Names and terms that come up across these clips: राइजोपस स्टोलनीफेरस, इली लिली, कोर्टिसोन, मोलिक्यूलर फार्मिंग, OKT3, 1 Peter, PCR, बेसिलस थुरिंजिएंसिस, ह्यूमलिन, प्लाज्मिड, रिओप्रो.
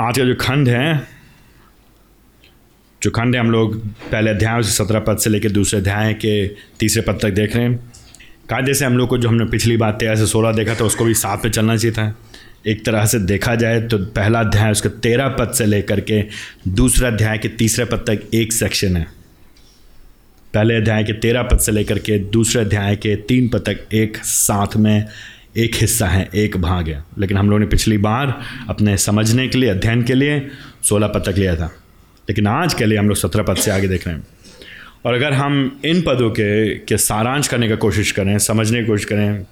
आज का जो खंड है हम लोग पहले अध्याय 17 पद से लेकर दूसरे अध्याय के तीसरे पद तक देख रहे हैं। कायदे से हम लोग को जो हमने पिछली बार 13 से 16 देखा था उसको भी साथ पे चलना चाहिए था। एक तरह से देखा जाए तो पहला अध्याय उसके 13 पद से लेकर के दूसरा अध्याय के तीसरे पद तक एक सेक्शन है। पहले अध्याय के 13 पद से लेकर के दूसरे अध्याय के 3 पद तक एक साथ में एक हिस्सा है, एक भाग है। लेकिन हम लोगों ने पिछली बार अपने समझने के लिए, अध्ययन के लिए 16 पद तक लिया था, लेकिन आज के लिए हम लोग 17 पद से आगे देख रहे हैं। और अगर हम इन पदों के सारांश करने का कोशिश करें, समझने की कोशिश करें,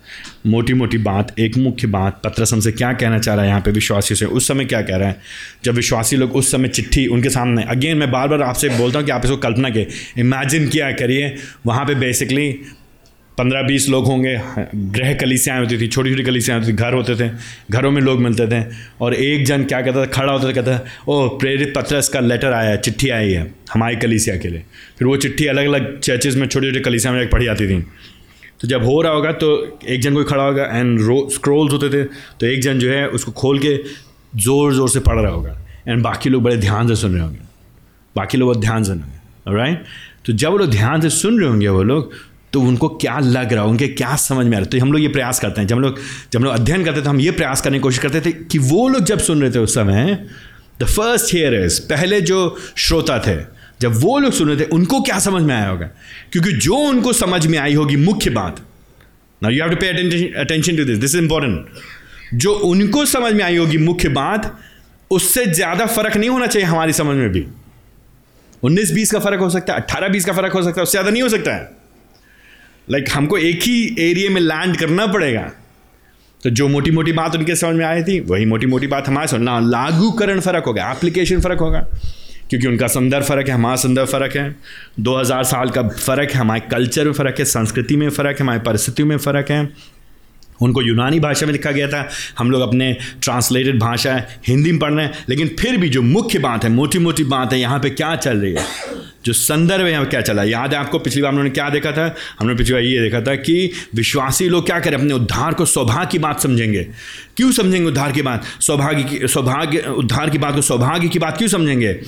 मोटी मोटी बात, एक मुख्य बात पत्रस हमसे क्या कहना चाह रहा है यहाँ पे विश्वासियों से, उस समय क्या कह रहा है जब विश्वासी लोग उस समय चिट्ठी उनके सामने। अगेन मैं बार बार आपसे बोलता हूँ कि आप इसको कल्पना के इमेजिन किया करिए। वहाँ पे बेसिकली 15-20 लोग होंगे, गृह कलीसियाएँ होती थी, छोटी छोटी कलीसियाएँ होती थी, घर होते थे, घरों में लोग मिलते थे। और एक जन क्या कहता था, खड़ा होता था, कहता था ओह प्रेरित पत्रस का लेटर आया है, चिट्ठी आई है हमारी कलीसिया के लिए। फिर वो चिट्ठी अलग अलग चर्चेज़ में, छोटी छोटी कलीसिया में पढ़ी जाती थी। तो जब हो रहा होगा तो एक जन कोई खड़ा होगा एंड स्क्रोल्स होते थे, तो एक जन जो है उसको खोल के ज़ोर ज़ोर से पढ़ रहा होगा एंड बाकी लोग बड़े ध्यान से सुन रहे होंगे, बाकी लोग बहुत ध्यान से सुन रहे होंगे। ऑलराइट, तो जब वो लोग ध्यान से सुन रहे होंगे वो लोग, तो उनको क्या लग रहा है, उनके क्या समझ में आ रहा है। तो हम लोग ये प्रयास करते हैं, जब हम लोग अध्ययन करते थे तो हम ये प्रयास करने की कोशिश करते थे कि वो लोग जब सुन रहे थे उस समय द फर्स्ट हियरर्स, पहले जो श्रोता थे, जब वो लोग सुन रहे थे उनको क्या समझ में आया होगा, क्योंकि जो उनको समझ में आई होगी मुख्य बात। Now you have to pay attention to this is important. जो उनको समझ में आई होगी मुख्य बात, उससे ज़्यादा फर्क नहीं होना चाहिए हमारी समझ में भी। 19-20 का फर्क हो सकता है, 18-20 का फर्क हो सकता है, उससे ज़्यादा नहीं हो सकता है। लाइक हमको एक ही एरिया में लैंड करना पड़ेगा। तो जो मोटी मोटी बात उनके समझ में आई थी वही मोटी मोटी बात हमारे समझ ना, लागूकरण फ़र्क होगा, एप्लीकेशन फ़र्क होगा, क्योंकि उनका संदर्भ फ़र्क है, हमारा संदर्भ फ़र्क है, 2000 साल का फ़र्क है, हमारे कल्चर में फ़र्क है, संस्कृति में फ़र्क है, हमारी परिस्थितियों में फ़र्क है। उनको यूनानी भाषा में लिखा गया था, हम लोग अपने ट्रांसलेटेड भाषा हिंदी में पढ़ रहे हैं, लेकिन फिर भी जो मुख्य बात है, मोटी मोटी बात है, यहाँ पे क्या चल रही है, जो संदर्भ है यहाँ क्या चला। याद है आपको पिछली बार हमने क्या देखा था? हमने पिछली बार ये देखा था कि विश्वासी लोग क्या करें, अपने उद्धार को सौभाग्य की बात समझेंगे। क्यों समझेंगे उद्धार की बात, उद्धार की बात को सौभाग्य की बात क्यों समझेंगे,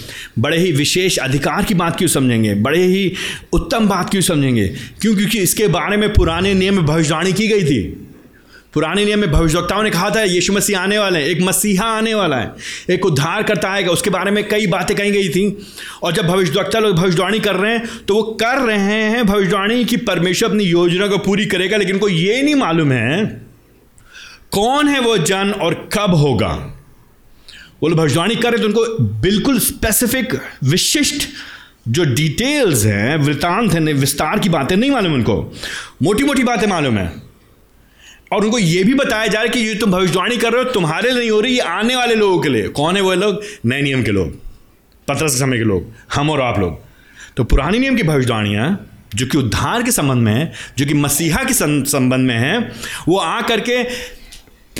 बड़े ही विशेष अधिकार की बात क्यों समझेंगे, बड़े ही उत्तम बात क्यों समझेंगे? क्यों? क्योंकि इसके बारे में पुराने नियम में भविष्यवाणी की गई थी। पुराने नियम में भविष्यवक्ताओं ने कहा था यीशु मसीह आने वाले हैं, एक मसीहा आने वाला है, एक उद्धारकर्ता आएगा, उसके बारे में कई बातें कही गई थी। और जब भविष्यवक्ता लोग भविष्यवाणी कर रहे हैं तो वो कर रहे हैं भविष्यवाणी कि परमेश्वर अपनी योजना को पूरी करेगा, लेकिन उनको ये नहीं मालूम है कौन है वो जन और कब होगा। वो लोग भविष्यवाणी कर रहे तो उनको बिल्कुल स्पेसिफिक, विशिष्ट जो डिटेल्स हैं, वृत्तांत हैं, विस्तार की बातें नहीं मालूम, उनको मोटी मोटी बातें मालूम है। और उनको ये भी बताया जा रहा है कि ये तुम भविष्यवाणी कर रहे हो, तुम्हारे लिए नहीं हो रही, ये आने वाले लोगों के लिए। कौन है वो लोग? नए नियम के लोग, पत्रस के समय के लोग, हम और आप लोग। तो पुराने नियम की भविष्यवाणियाँ जो कि उद्धार के संबंध में है, जो कि मसीहा के संबंध में है, वो आ करके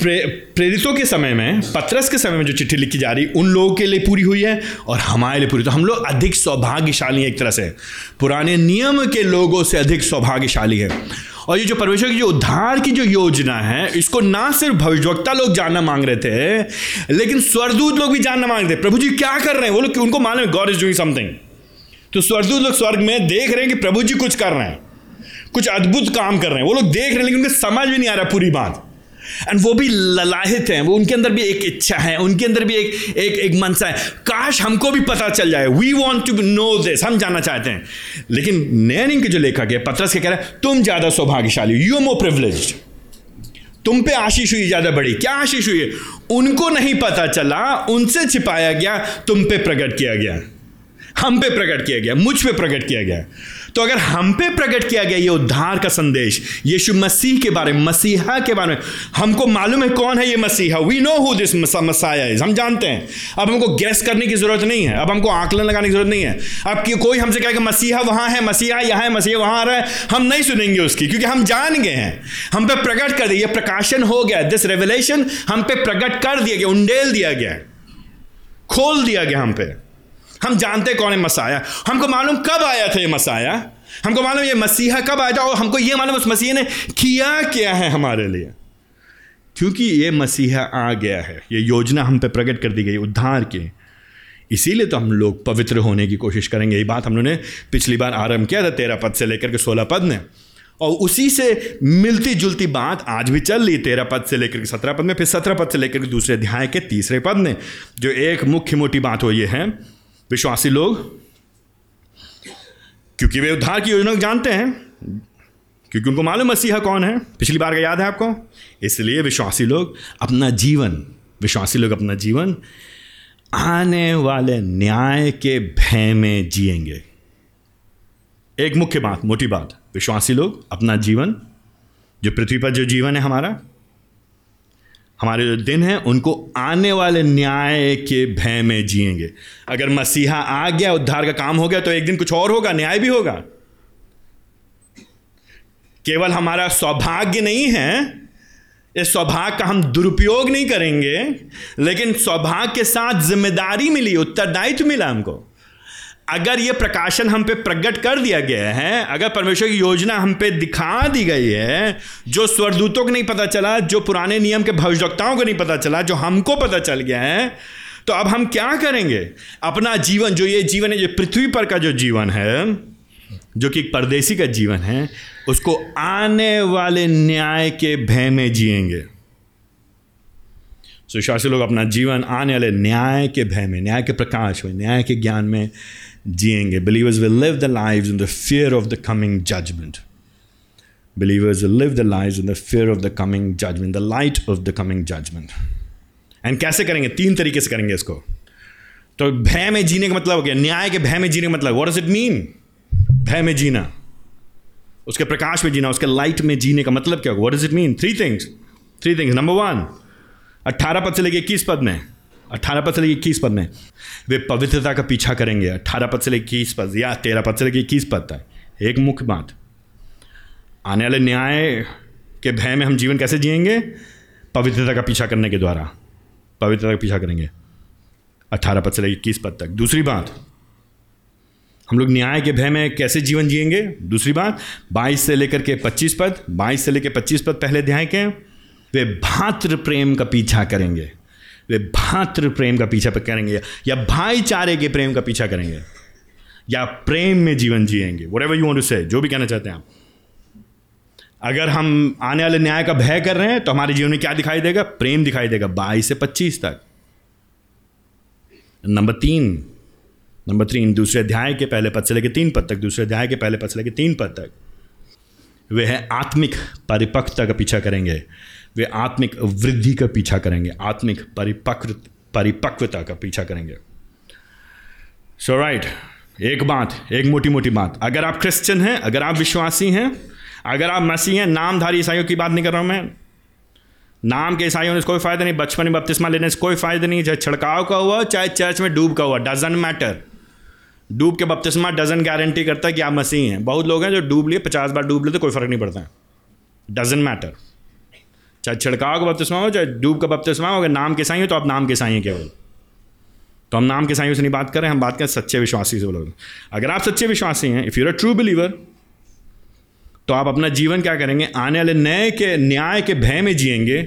प्रेरितों के समय में, पत्रस के समय में जो चिट्ठी लिखी जा रही उन लोगों के लिए पूरी हुई है और हमारे लिए पूरी। तो हम लोग अधिक सौभाग्यशाली हैं, एक तरह से पुराने नियम के लोगों से अधिक सौभाग्यशाली हैं। और ये जो परमेश्वर की जो उद्धार की जो योजना है, इसको ना सिर्फ भविष्यवक्ता लोग जानना मांग रहे थे, लेकिन स्वर्गदूत लोग भी जानना मांग रहे थे, प्रभु जी क्या कर रहे हैं। वो लोग, उनको मालूम है गॉड इज डूइंग समथिंग। तो स्वर्गदूत लोग स्वर्ग में देख रहे हैं कि प्रभु जी कुछ कर रहे हैं, कुछ अद्भुत काम कर रहे हैं, वो लोग देख रहे हैं, लेकिन उनके समझ में नहीं आ रहा पूरी बात। एंड वो भी ललाहित हैं, वो उनके अंदर भी एक इच्छा है, उनके अंदर भी एक मनसा है, काश हमको भी पता चल जाए, we want to know this, हम जानना चाहते हैं। लेकिन नए नियम के जो लेखक है पत्रस के कह रहा है तुम ज़्यादा सौभाग्यशाली, यू आर मोर प्रिविलेज्ड, तुम पे आशीष हुई ज़्यादा बड़ी। क्या आशीष हुई है? उनको नहीं पता चला, उनसे छिपाया गया, तुम पे प्रकट किया गया, हम पे प्रकट किया गया, मुझ पे प्रकट किया गया। तो अगर हम पे प्रकट किया गया ये उद्धार का संदेश, यीशु मसीह के बारे में, मसीहा के बारे में, हमको मालूम है कौन है ये मसीहा, we know who this Messiah is, हम जानते हैं। अब हमको गेस करने की जरूरत नहीं है, अब हमको आकलन लगाने की जरूरत नहीं है। अब कि कोई हमसे कहे कि मसीहा वहाँ है, मसीहा यहाँ है, मसीहा वहाँ आ रहा है, हम नहीं सुनेंगे उसकी, क्योंकि हम जान गए हैं, हम पे प्रकट कर दिया, प्रकाशन हो गया, दिस रेवलेशन हम पे प्रकट कर दिया गया, उंडेल दिया गया, खोल दिया गया हम पे। हम जानते कौन है मसाया, हमको मालूम कब आया था ये मसाया, हमको मालूम ये मसीहा कब आया था, और हमको ये मालूम उस मसीह ने किया क्या है हमारे लिए। क्योंकि ये मसीहा आ गया है, ये योजना हम पे प्रकट कर दी गई उद्धार की, इसीलिए तो हम लोग पवित्र होने की कोशिश करेंगे। यही बात हम लोगों ने पिछली बार आरंभ किया था 13 पद से लेकर के 16 पद ने, और उसी से मिलती जुलती बात आज भी चल रही 13 पद से लेकर के 17 पद में, फिर 17 पद से लेकर के दूसरे अध्याय के 3रे पद ने। जो एक मुख्य मोटी बात हो ये है, विश्वासी लोग क्योंकि वे उद्धार की योजना को जानते हैं, क्योंकि उनको मालूम मसीहा कौन है, पिछली बार का याद है आपको, इसलिए विश्वासी लोग अपना जीवन आने वाले न्याय के भय में जिएंगे। एक मुख्य बात, मोटी बात, विश्वासी लोग अपना जीवन, जो पृथ्वी पर जो जीवन है हमारा, हमारे जो दिन हैं, उनको आने वाले न्याय के भय में जिएंगे। अगर मसीहा आ गया, उद्धार का काम हो गया, तो एक दिन कुछ और होगा, न्याय भी होगा। केवल हमारा सौभाग्य नहीं है, इस सौभाग्य का हम दुरुपयोग नहीं करेंगे, लेकिन सौभाग्य के साथ जिम्मेदारी मिली, उत्तरदायित्व मिला हमको। अगर ये प्रकाशन हम पे प्रकट कर दिया गया है, अगर परमेश्वर की योजना हम पे दिखा दी गई है, जो स्वर्गदूतों को नहीं पता चला, जो पुराने नियम के भविष्यवक्ताओं को नहीं पता चला, जो हमको पता चल गया है, तो अब हम क्या करेंगे? अपना जीवन, जो ये जीवन है, जो पृथ्वी पर का जो जीवन है, जो कि एक परदेसी का जीवन है, उसको आने वाले न्याय के भय में जिएंगे। विश्वासी लोग अपना जीवन आने वाले न्याय के भय में, न्याय के प्रकाश में, न्याय के ज्ञान में जिएंगे। Believers will live their lives in the fear of the coming judgment, the light of the coming judgment. And कैसे करेंगे? 3 तरीके से करेंगे इसको। तो भय में जीने का मतलब हो गया, न्याय के भय में जीने का मतलब, what does it mean? भय में जीना, उसके प्रकाश में जीना, उसके लाइट में जीने का मतलब क्या होगा? What does it mean? Three things. Number 1, 18 पद से लेके 21 पद में, 18 पद से लेके 21 पद में वे पवित्रता का पीछा करेंगे। 18 पद से लेके 21 पद या 13 पद से लेके 21 पद तक एक मुख्य बात, आने वाले न्याय के भय में हम जीवन कैसे जिएंगे? पवित्रता का पीछा करने के द्वारा, पवित्रता का पीछा करेंगे 18 पद से लेके 21 पद तक। दूसरी बात, हम लोग न्याय के भय में कैसे जीवन जिएंगे? दूसरी बात, 22 से लेकर के 25 पद, 22 से लेकर 25 पद पहले अध्याय के, वे भातृ प्रेम का पीछा करेंगे, वे भातृ प्रेम का पीछा करेंगे, या भाईचारे के प्रेम का पीछा करेंगे, या प्रेम में जीवन जिएंगे, व्हाटएवर यू वांट टू से, जो भी कहना चाहते हैं आप। अगर हम आने वाले न्याय का भय कर रहे हैं, तो हमारे जीवन में क्या दिखाई देगा? प्रेम दिखाई देगा 22 से 25 तक। नंबर 3, दूसरे अध्याय के पहले पद से लेकर 3 पद तक, दूसरे अध्याय के पहले पद से लेकर 3 पद तक वे है आत्मिक परिपक्वता का पीछा करेंगे, वे आत्मिक वृद्धि का पीछा करेंगे, आत्मिक परिपक्वता का पीछा करेंगे। सो राइट, एक बात, एक मोटी बात, अगर आप क्रिश्चियन हैं, अगर आप विश्वासी हैं, अगर आप मसीह हैं, नामधारी ईसाइयों की बात नहीं कर रहा हूँ मैं, नाम के ईसाइयों ने कोई फ़ायदा नहीं, बचपन में बपतिस्मा लेने से कोई फ़ायदा नहीं, चाहे छिड़काव का हुआ, चाहे चर्च में डूब का हुआ, डजन मैटर। डूब के बपतिस्मा डजन गारंटी करता है कि आप मसीह हैं। बहुत लोग हैं जो डूब लिए, 50 बार डूब लेते, कोई फ़र्क नहीं पड़ता है, डजन मैटर, चाहे छिड़काव का बपतिस्मा हो, चाहे डूब का बपतिस्मा हो, अगर नाम के ईसाई हो तो आप नाम के ईसाई हैं केवल। तो हम नाम के ईसाइयों से नहीं बात कर रहे हैं, हम बात करें सच्चे विश्वासी से। लोग, अगर आप सच्चे विश्वासी हैं, if you are true believer, तो आप अपना जीवन क्या करेंगे? आने वाले नए के न्याय के भय में जिएंगे।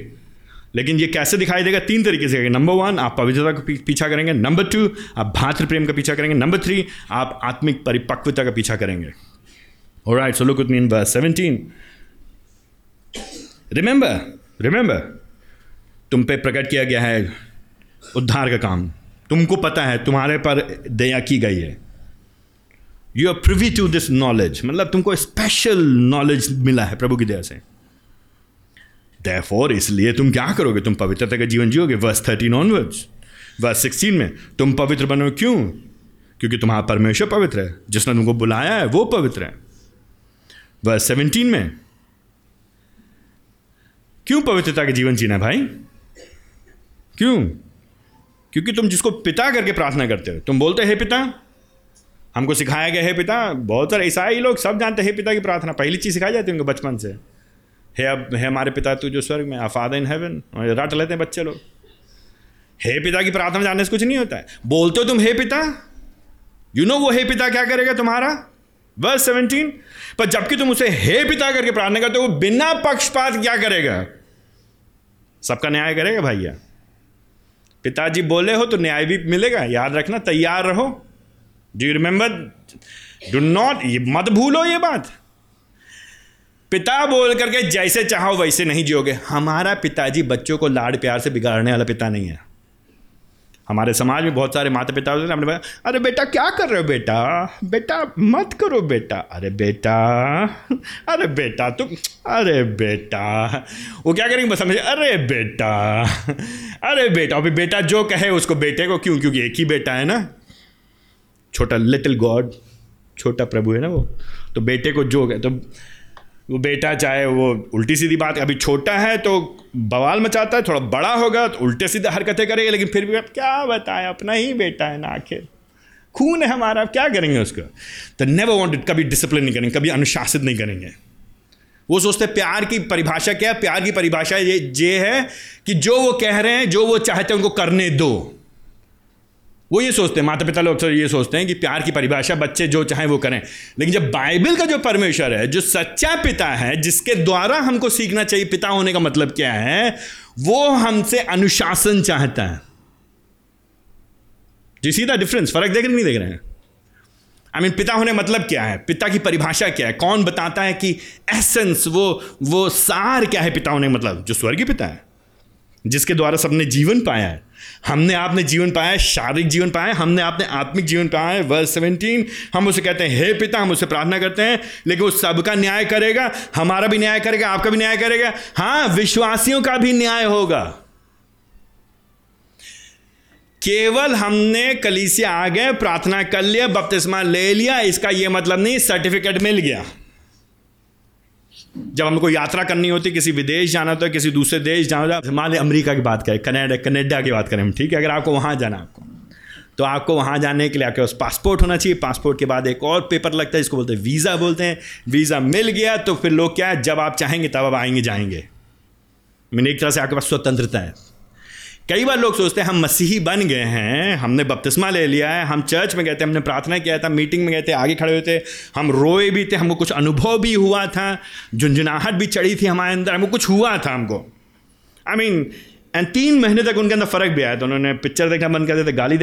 लेकिन ये कैसे दिखाई देगा? 3 तरीके से करेंगे। नंबर 1, आप पवित्रता का पीछा करेंगे। नंबर 2, आप भातृ प्रेम का पीछा करेंगे। नंबर 3, आप आत्मिक परिपक्वता का पीछा करेंगे। Alright, so look with me in verse 17। Remember, तुम पे प्रकट किया गया है उद्धार का काम, तुमको पता है, तुम्हारे पर दया की गई है। You are privy to this knowledge, मतलब तुमको स्पेशल नॉलेज मिला है प्रभु की दया से। Therefore, इसलिए तुम क्या करोगे? तुम पवित्रता का जीवन जियोगे। वर्स 13 ऑनवर्ड्स, वर्स 16 में तुम पवित्र बनो। क्यों? क्योंकि तुम्हारा परमेश्वर पवित्र है, जिसने तुमको बुलाया है वो पवित्र है। वर्स 17 में क्यों पवित्रता का जीवन जीना भाई? क्यों? क्योंकि तुम जिसको पिता करके प्रार्थना करते हो, तुम बोलते हे पिता, हमको सिखाया गया है पिता। बहुत सारे ईसाई लोग सब जानते हैं पिता की प्रार्थना, पहली चीज़ सिखाई जाती है उनको बचपन से, हे हमारे पिता तू जो स्वर्ग में, आ फादर इन हेवन, रट लेते हैं बच्चे लोग। हे पिता की प्रार्थना जानने से कुछ नहीं होता है। बोलते हो तुम हे पिता, यू नो वो हे पिता क्या करेगा तुम्हारा, वर्स 17, पर जबकि तुम उसे हे पिता करके प्रार्थना करते हो, वो बिना पक्षपात क्या करेगा? सबका न्याय करेगा भैया। पिताजी बोले हो तो न्याय भी मिलेगा, याद रखना, तैयार रहो। Do you remember, do not, मत भूलो ये बात। पिता बोल करके जैसे चाहो वैसे नहीं जियोगे। हमारा पिताजी बच्चों को लाड़ प्यार से बिगाड़ने वाला पिता नहीं है। हमारे समाज में बहुत सारे माता पिता होते हैं, हमने बोला अरे बेटा क्या कर रहे हो बेटा, बेटा मत करो बेटा, अरे बेटा, अरे बेटा तुम, अरे बेटा, वो क्या करेंगे बस समझे, अरे बेटा, अरे बेटा, अभी बेटा जो कहे उसको बेटे को, क्यों, क्योंकि एक ही बेटा है ना, छोटा लिटिल गॉड, छोटा प्रभु है ना वो, तो बेटे को जो कहे, तो वो बेटा चाहे वो उल्टी सीधी बात, अभी छोटा है तो बवाल मचाता है, थोड़ा बड़ा होगा तो उल्टे सीधे हरकतें करेगा, लेकिन फिर भी क्या बताएं अपना ही बेटा है ना, आखिर खून है हमारा, क्या करेंगे उसको। तो नेवर वांटेड, कभी डिसिप्लिन नहीं करेंगे, कभी अनुशासित नहीं करेंगे। वो सोचते प्यार की परिभाषा क्या है, प्यार की परिभाषा ये है कि जो वो कह रहे हैं, जो वो चाहते हैं उनको करने दो। वो ये सोचते हैं, माता पिता लोग अक्सर ये सोचते हैं कि प्यार की परिभाषा बच्चे जो चाहें वो करें, लेकिन जब बाइबल का जो परमेश्वर है, जो सच्चा पिता है, जिसके द्वारा हमको सीखना चाहिए पिता होने का मतलब क्या है, वो हमसे अनुशासन चाहता है। जी सीधा डिफरेंस, फर्क देख रहे नहीं देख रहे हैं। I mean, पिता होने मतलब क्या है, पिता की परिभाषा क्या है, कौन बताता है कि एसेंस, वो सार क्या है पिता होने का मतलब, जो स्वर्गीय पिता है, जिसके द्वारा सबने जीवन पाया है। हमने आपने जीवन पाया है, शारीरिक जीवन पाया है, हमने आपने आत्मिक जीवन पाया है। वर्स 17 हम उसे कहते हैं हे पिता, हम उसे प्रार्थना करते हैं, लेकिन वो सबका न्याय करेगा, हमारा भी न्याय करेगा, आपका भी न्याय करेगा, हाँ विश्वासियों का भी न्याय होगा। केवल हमने कलीसिया आ गए, प्रार्थना कर लिया, बपतिस्मा ले लिया, इसका यह मतलब नहीं सर्टिफिकेट मिल गया। जब हमको यात्रा करनी होती, किसी विदेश जाना होता है, किसी दूसरे देश जाना होता है, मान लें अमेरिका की बात करें, कनाडा की बात करें हम, ठीक है, अगर आपको वहाँ जाना, आपको तो आपको वहाँ जाने के लिए आपके पास पासपोर्ट होना चाहिए। पासपोर्ट के बाद एक और पेपर लगता है, इसको बोलते हैं वीज़ा बोलते हैं। वीज़ा मिल गया तो फिर लोग क्या है, जब आप चाहेंगे तब आप आएंगे जाएंगे। मैंने एक तरह से आपके पास स्वतंत्रता है। कई बार लोग सोचते हैं हम मसीही बन गए हैं, हमने बपतिस्मा ले लिया है, हम चर्च में गए थे, हमने प्रार्थना किया था, मीटिंग में गए थे, आगे खड़े हुए थे, हम रोए भी थे, हमको कुछ अनुभव भी हुआ था, झुंझुनाहट भी चढ़ी थी हमारे अंदर, हमको कुछ हुआ था हमको, आई मीन, एंड 3 महीने तक उनके अंदर फ़र्क भी आया था। उन्होंने पिक्चर देखना बंद कर दिया था, गाली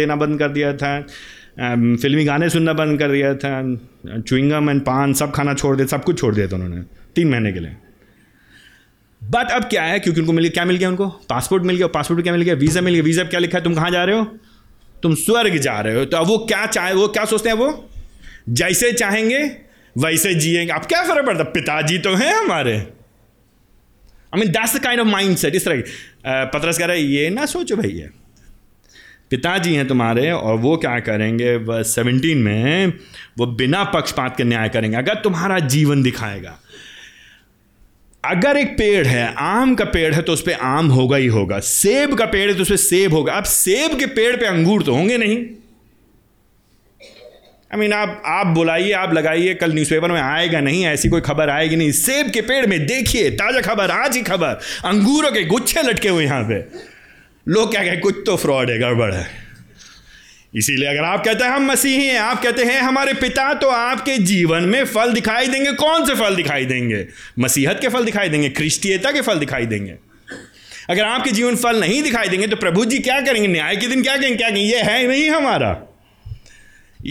देना बंद कर दिया था, फिल्मी गाने सुनना बंद कर दिया था, च्युइंगम एंड पान सब खाना छोड़ दिया, सब कुछ छोड़ दिया था उन्होंने 3 महीने के लिए। बट अब क्या है, क्योंकि उनको मिल गया उनको पासपोर्ट मिल गया, पासपोर्ट क्या मिल गया, वीज़ा मिल गया। वीज़ा क्या लिखा है, तुम कहाँ जा रहे हो, तुम स्वर्ग जा रहे हो। तो अब वो क्या चाहे, वो क्या सोचते हैं, वो जैसे चाहेंगे वैसे जिएंगे। अब क्या फ़र्क पड़ता, पिताजी तो हैं हमारे। I mean that's the kind of mind set. इस तरह पतरस कह रहा है ये ना सोचो भैया, पिताजी हैं तुम्हारे और वो क्या करेंगे, वर्स 17 में वो बिना पक्षपात के न्याय करेंगे। अगर तुम्हारा जीवन दिखाएगा, अगर एक पेड़ है, आम का पेड़ है तो उस पर आम होगा ही होगा, सेब का पेड़ है तो उस पर सेब होगा। अब सेब के पेड़ पे अंगूर तो होंगे नहीं। आई मीन, आप बुलाइए, आप लगाइए, कल न्यूज़पेपर में आएगा नहीं, ऐसी कोई खबर आएगी नहीं। सेब के पेड़ में देखिए ताज़ा खबर, आज ही खबर, अंगूरों के गुच्छे लटके हुए यहाँ पे। लोग क्या कहें, कुछ तो फ्रॉड है, गड़बड़ है। इसीलिए अगर आप कहते हैं हम मसीही हैं, आप कहते हैं हमारे पिता, तो आपके जीवन में फल दिखाई देंगे। कौन से फल दिखाई देंगे, मसीहत के फल दिखाई देंगे, क्रिश्चियता के फल दिखाई देंगे। अगर आपके जीवन फल नहीं दिखाई देंगे तो प्रभु जी क्या करेंगे, न्याय के दिन क्या कहेंगे, ये है नहीं हमारा,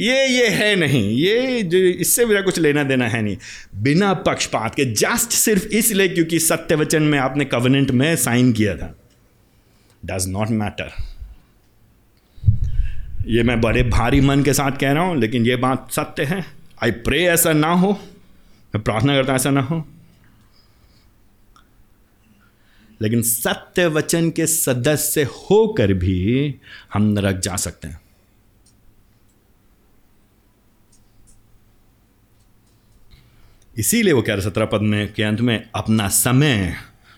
ये है नहीं, ये इससे मेरा कुछ लेना देना है नहीं। बिना पक्षपात के, जस्ट सिर्फ इसलिए क्योंकि सत्य वचन में आपने कवनेंट में साइन किया था। Does not matter. ये मैं बड़े भारी मन के साथ कह रहा हूँ, लेकिन ये बात सत्य है। आई प्रे ऐसा ना हो, मैं प्रार्थना करता ऐसा ना हो, लेकिन सत्य वचन के सदस्य होकर भी हम नरक जा सकते हैं। इसीलिए वो कह रहे 17 पद में के अंत में, अपना समय,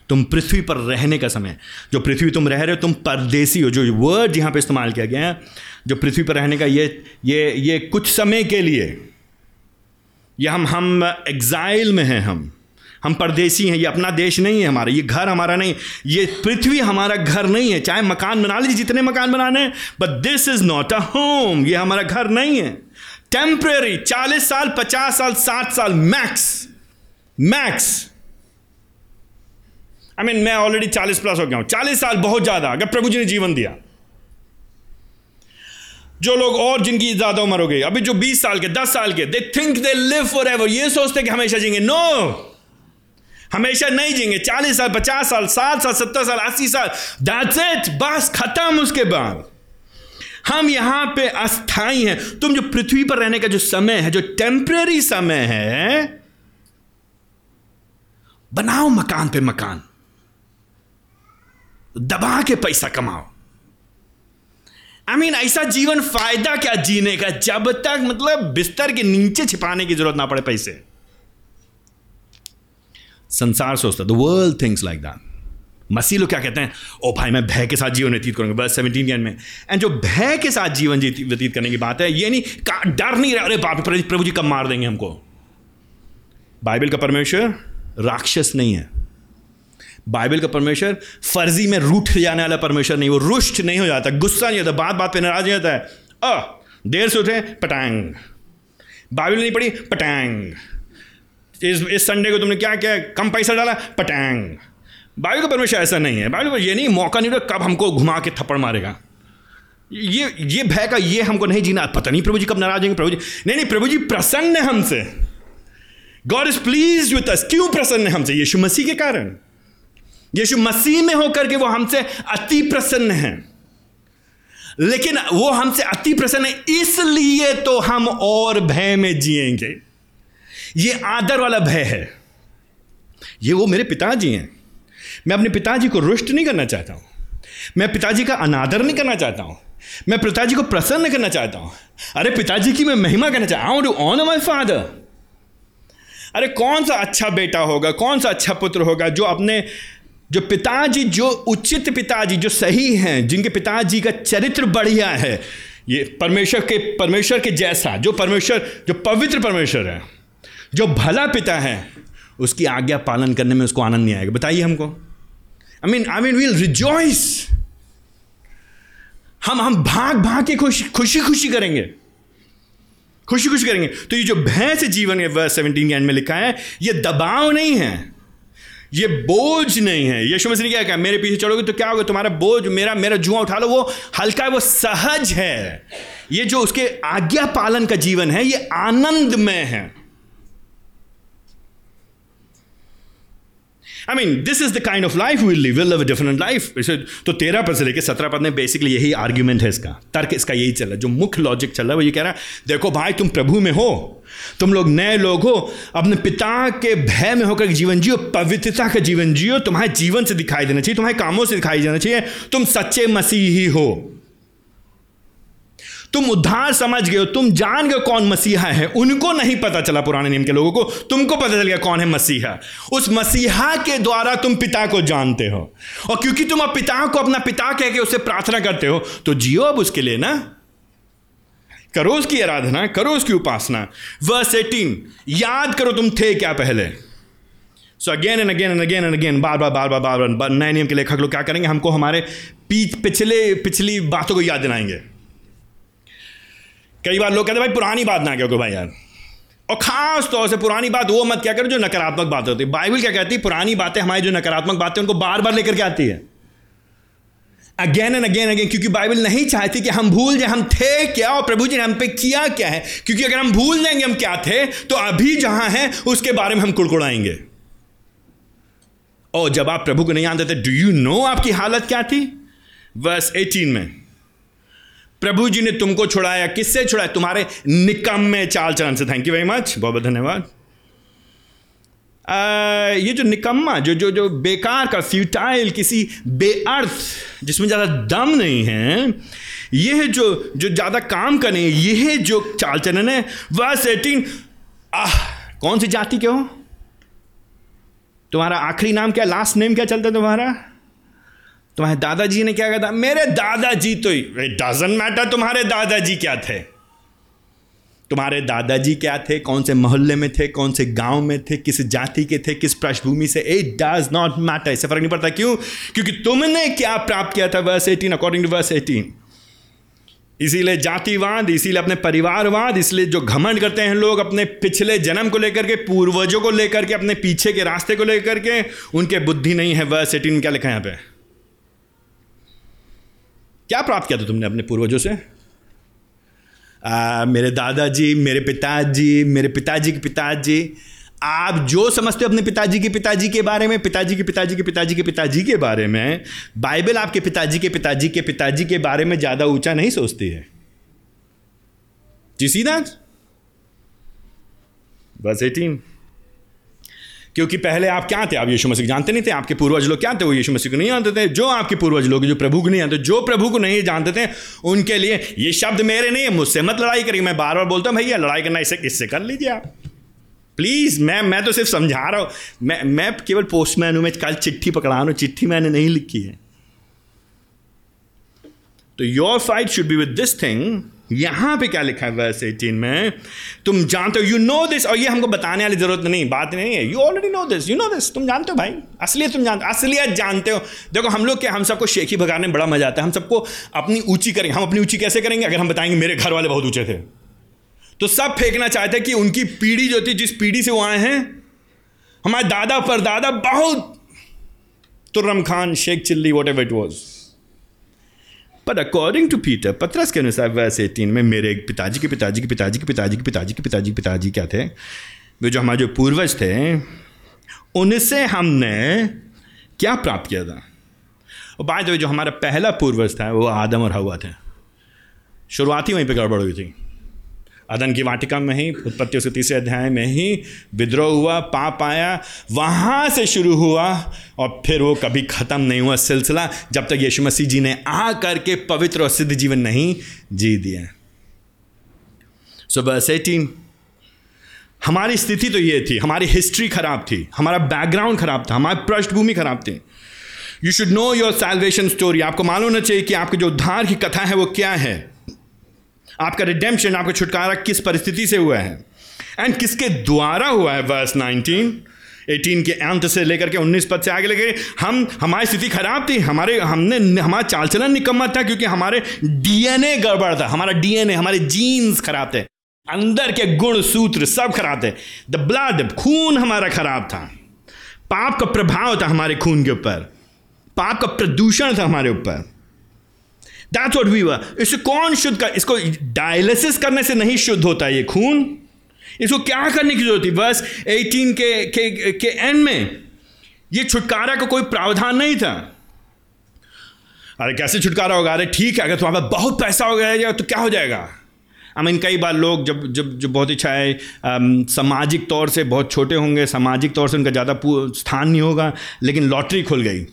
तुम पृथ्वी पर रहने का समय, जो पृथ्वी तुम रह रहे हो, तुम परदेसी हो। जो वर्ड यहाँ पे इस्तेमाल किया गया है, जो पृथ्वी पर रहने का, ये कुछ समय के लिए, ये हम एग्जाइल में हैं, हम परदेसी हैं। ये अपना देश नहीं है हमारा, ये घर हमारा नहीं, ये पृथ्वी हमारा घर नहीं है। चाहे मकान बना लीजिए, जितने मकान बनाने हैं, but this is not a home. ये हमारा घर नहीं है। टेम्प्रेरी, 40 साल, 50 साल, 60 साल मैक्स मैक्स। आई मीन मैं ऑलरेडी 40 प्लस हो गया हूं, 40 साल बहुत ज्यादा अगर प्रभु जी ने जीवन दिया। जो लोग और जिनकी ज्यादा उम्र हो गई, अभी जो 20 साल के 10 साल के, they think they live for ever, ये सोचते कि हमेशा जिएंगे। नो, हमेशा नहीं जिएंगे। 40 साल 50 साल 60 साल 70 साल 80 साल, दैट्स इट, बस खत्म। उसके बाद हम यहां पे अस्थाई हैं। तुम जो पृथ्वी पर रहने का जो समय है, जो टेम्परेरी समय है, बनाओ मकान पे मकान, दबा के पैसा कमाओ। आई मीन ऐसा जीवन फायदा क्या जीने का जब तक मतलब बिस्तर के नीचे छिपाने की जरूरत ना पड़े पैसे। संसार सोचता, the world things like that. मसीह लोग क्या कहते हैं, ओ भाई मैं भय के साथ जीवन व्यतीत करूंगा, बस 17 ज्ञान में। एंड जो भय के साथ जीवन व्यतीत करने की बात है, ये नहीं, डर नहीं रहा, अरे बाप रे प्रभु जी कब मार देंगे हमको। बाइबल का परमेश्वर राक्षस नहीं है, बाइबल का परमेश्वर फर्जी में रूठ जाने वाला परमेश्वर नहीं। वो रुष्ट नहीं हो जाता, गुस्सा नहीं होता, बात बात पे नाराज नहीं होता है। देर से उठे पटांग, बाइबल नहीं पढ़ी पटांग, इस संडे को तुमने क्या किया, कम पैसा डाला पटांग। बाइबल का परमेश्वर ऐसा नहीं है। बाइबल ये नहीं, मौका नहीं रहा कब हमको घुमा के थप्पड़ मारेगा, ये भय का ये हमको नहीं जीना। पता नहीं प्रभु जी कब नाराज होंगे, प्रभु जी नहीं, प्रभु जी प्रसन्न है हमसे। God is please with us. क्यों प्रसन्न है हमसे? यीशु मसीह के कारण। यीशु मसीह में होकर के वो हमसे अति प्रसन्न है। लेकिन वो हमसे अति प्रसन्न है इसलिए तो हम और भय में जिएंगे। ये आदर वाला भय है। ये वो मेरे पिताजी हैं, मैं अपने पिताजी को रुष्ट नहीं करना चाहता हूँ, मैं पिताजी का अनादर नहीं करना चाहता हूँ, मैं पिताजी को प्रसन्न करना चाहता हूँ। अरे पिताजी की मैं महिमा करना चाहता हूँ, I want to honour my father. अरे कौन सा अच्छा बेटा होगा, कौन सा अच्छा पुत्र होगा जो अपने जो पिताजी, जो उचित पिताजी, जो सही हैं, जिनके पिताजी का चरित्र बढ़िया है, ये परमेश्वर के जैसा, जो पवित्र परमेश्वर है, जो भला पिता है, उसकी आज्ञा पालन करने में उसको आनंद नहीं आएगा। बताइए हमको। I mean we will rejoice. हम भाग भाग के खुशी खुशी करेंगे, खुशी खुशी करेंगे। तो ये जो भय से जीवन है, वर्स 17 के एंड में लिखा है, ये दबाव नहीं है, ये बोझ नहीं है। यीशु मसीह ने क्या कहा, मेरे पीछे चढ़ोगे तो क्या होगा, तुम्हारा बोझ मेरा जुआ उठा लो, वो हल्का है, वो सहज है। ये जो उसके आज्ञा पालन का जीवन है, ये आनंदमय है। I mean this is the kind of life we will live a different life. तो 13 पद से लेकर 17 पद में बेसिकली यही आर्ग्यूमेंट है, इसका तर्क इसका यही चल रहा है, जो मुख्य लॉजिक चल रहा है वो ये कह रहा है, देखो भाई तुम प्रभु में हो, तुम लोग नए लोग हो, अपने पिता के भय में होकर जीवन जियो, पवित्रता का जीवन जियो, तुम्हारे जीवन से दिखाई देना चाहिए, तुम्हारे कामों से दिखाई देना चाहिए तुम सच्चे मसीही हो। तुम उद्धार समझ गए हो, तुम जान गए कौन मसीहा है। उनको नहीं पता चला पुराने नियम के लोगों को, तुमको पता चल गया कौन है मसीहा। उस मसीहा के द्वारा तुम पिता को जानते हो, और क्योंकि तुम अब पिता को अपना पिता कह के उससे प्रार्थना करते हो, तो जियो अब उसके लिए ना, करो उसकी आराधना, करो उसकी उपासना। वर्स 18, याद करो तुम थे क्या पहले। So again and again and again and again, बार बार नए नियम के लेखक लोग क्या करेंगे, हमको हमारे पिछली बातों को याद दिलाएंगे। कई बार लोग कहते हैं भाई पुरानी बात ना क्या करो भाई यार, और खास तौर से पुरानी बात वो मत क्या करो जो नकारात्मक बातें होती है। बाइबल क्या कहती है, पुरानी बातें हमारी जो नकारात्मक बातें उनको बार बार लेकर के आती है, अगेन एंड अगेन अगेन, क्योंकि बाइबल नहीं चाहती कि हम भूल जाए हम थे क्या और प्रभु जी ने हम पे किया क्या है। क्योंकि अगर हम भूल जाएंगे हम क्या थे, तो अभी जहां हैं उसके बारे में हम कुड़कुड़ाएंगे। और जब आप प्रभु को नहीं जानते थे, डू यू नो आपकी हालत क्या थी। वर्स 18 में, प्रभु जी ने तुमको छुड़ाया, किससे छुड़ाया, तुम्हारे निकम्मे चाल चलन से। थैंक यू वेरी मच, बहुत बहुत धन्यवाद। ये जो निकम्मा, जो बेकार का, फ्यूटाइल, किसी बेअर्थ, जिसमें ज़्यादा दम नहीं है, यह जो ज़्यादा काम का नहीं, यह जो चाल चलन है। वर्स 18, कौन सी जाति के हो, तुम्हारा आखिरी नाम क्या, लास्ट नेम क्या चलता है तुम्हारा, तुम्हारे दादाजी ने क्या कहा था, मेरे दादाजी तो, इट डजंट मैटर तुम्हारे दादाजी क्या थे। तुम्हारे दादाजी क्या थे, कौन से मोहल्ले में थे, कौन से गांव में थे, किस जाति के थे, किस पृष्ठभूमि से, इट डज नॉट मैटर, इससे फर्क नहीं पड़ता। क्यों? क्योंकि तुमने क्या प्राप्त किया था। वर्स 18, अकॉर्डिंग टू वर्स 18, इसीलिए जातिवाद, इसीलिए अपने परिवारवाद, इसलिए जो घमंड करते हैं लोग अपने पिछले जन्म को लेकर के, पूर्वजों को लेकर के, अपने पीछे के रास्ते को लेकर के, उनके बुद्धि नहीं है। वर्स 18 क्या लिखा है यहाँ पे? क्या प्राप्त किया था तुमने अपने पूर्वजों से? मेरे दादाजी, मेरे पिताजी, मेरे पिताजी के पिताजी। आप जो समझते हो अपने पिताजी के पिताजी के बारे में, पिताजी के पिताजी के पिताजी के पिताजी के बारे में, बाइबल आपके पिताजी के पिताजी के पिताजी के बारे में ज्यादा ऊंचा नहीं सोचती है। जी सीधा बस 18। क्योंकि पहले आप क्या थे? आप यीशु मसीह जानते नहीं थे। आपके पूर्वज लोग क्या थे? वो यीशु मसीह को नहीं जानते थे। जो आपके पूर्वज लोग जो प्रभु को नहीं जानते, जो प्रभु को नहीं जानते थे, उनके लिए ये शब्द मेरे नहीं है, मुझसे मत लड़ाई करिए। मैं बार बार बोलता हूँ भैया लड़ाई करना इससे कर लीजिए आप प्लीज़। मैं तो सिर्फ समझा रहा हूँ। मैं केवल पोस्टमैन हूँ। मैं कल चिट्ठी पकड़ा रहा हूँ, चिट्ठी मैंने नहीं लिखी है। तो your fight should be with this thing. यहाँ पे क्या लिखा है वर्स 18 में? तुम जानते हो, यू नो दिस। और ये हमको बताने वाली जरूरत नहीं, बात नहीं है। You already know this, you know this. तुम जानते हो भाई, असलियत तुम जानते हो, असलियत जानते हो। देखो हम लोग क्या, हम सबको शेखी भगाने में बड़ा मजा आता है। हम सबको अपनी ऊँची करेंगे। हम अपनी ऊँची कैसे करेंगे? अगर हम बताएंगे मेरे घर वाले बहुत ऊँचे थे, तो सब फेंकना चाहते हैं कि उनकी पीढ़ी जो थी, जिस पीढ़ी से वो आए हैं, हमारे दादा परदादा बहुत Turram Khan, Sheikh Chilli, whatever it was. But according to Peter, पत्रस के अनुसार वर्स 18 में मेरे पिताजी के पिताजी के पिताजी के पिताजी के पिताजी के पिताजी के पिताजी क्या थे? वे जो हमारे जो पूर्वज थे, उनसे हमने क्या प्राप्त किया था? और बाय द वे, जो हमारा पहला पूर्वज था वो आदम और हवा थे। शुरुआती वहीं पर गड़बड़ हुई थी। अदन की वाटिका में ही, उत्पत्ति उसके 3 अध्याय में ही विद्रोह हुआ, पाप आया, वहाँ से शुरू हुआ और फिर वो कभी ख़त्म नहीं हुआ सिलसिला, जब तक यीशु मसीह जी ने आ करके पवित्र और सिद्ध जीवन नहीं जी दिया। सो वर्स 18, हमारी स्थिति तो ये थी, हमारी हिस्ट्री ख़राब थी, हमारा बैकग्राउंड ख़राब था, हमारी पृष्ठभूमि ख़राब थी। You should know your salvation story. आपको मालूम होना चाहिए कि आपके जो उद्धार की कथा है वो क्या है। आपका रिडेम्पशन, आपका छुटकारा किस परिस्थिति से हुआ है एंड किसके द्वारा हुआ है। वर्स 18 के अंत से लेकर के 19 पद से आगे लेकर हमारी स्थिति खराब थी, हमारा चाल चलन निकम्मा था, क्योंकि हमारे डीएनए गड़बड़ था। हमारा डीएनए, हमारे जीन्स खराब थे, अंदर के गुण सूत्र सब खराब थे। द ब्लड, खून हमारा खराब था। पाप का प्रभाव था हमारे खून के ऊपर, पाप का प्रदूषण था हमारे ऊपर। That's what we were. इसको कौन शुद्ध कर? इसको डायलिसिस करने से नहीं शुद्ध होता ये खून। इसको क्या करने की जरूरत थी? वर्स 18 के एंड में ये छुटकारा का कोई प्रावधान नहीं था। अरे कैसे छुटकारा होगा? अरे ठीक है, अगर तुम्हारे पास बहुत पैसा हो गया तो क्या हो जाएगा? I mean, कई बार लोग जब बहुत ही चाहे सामाजिक तौर से बहुत छोटे होंगे, सामाजिक तौर से उनका ज़्यादा स्थान नहीं होगा, लेकिन लॉटरी खुल गई,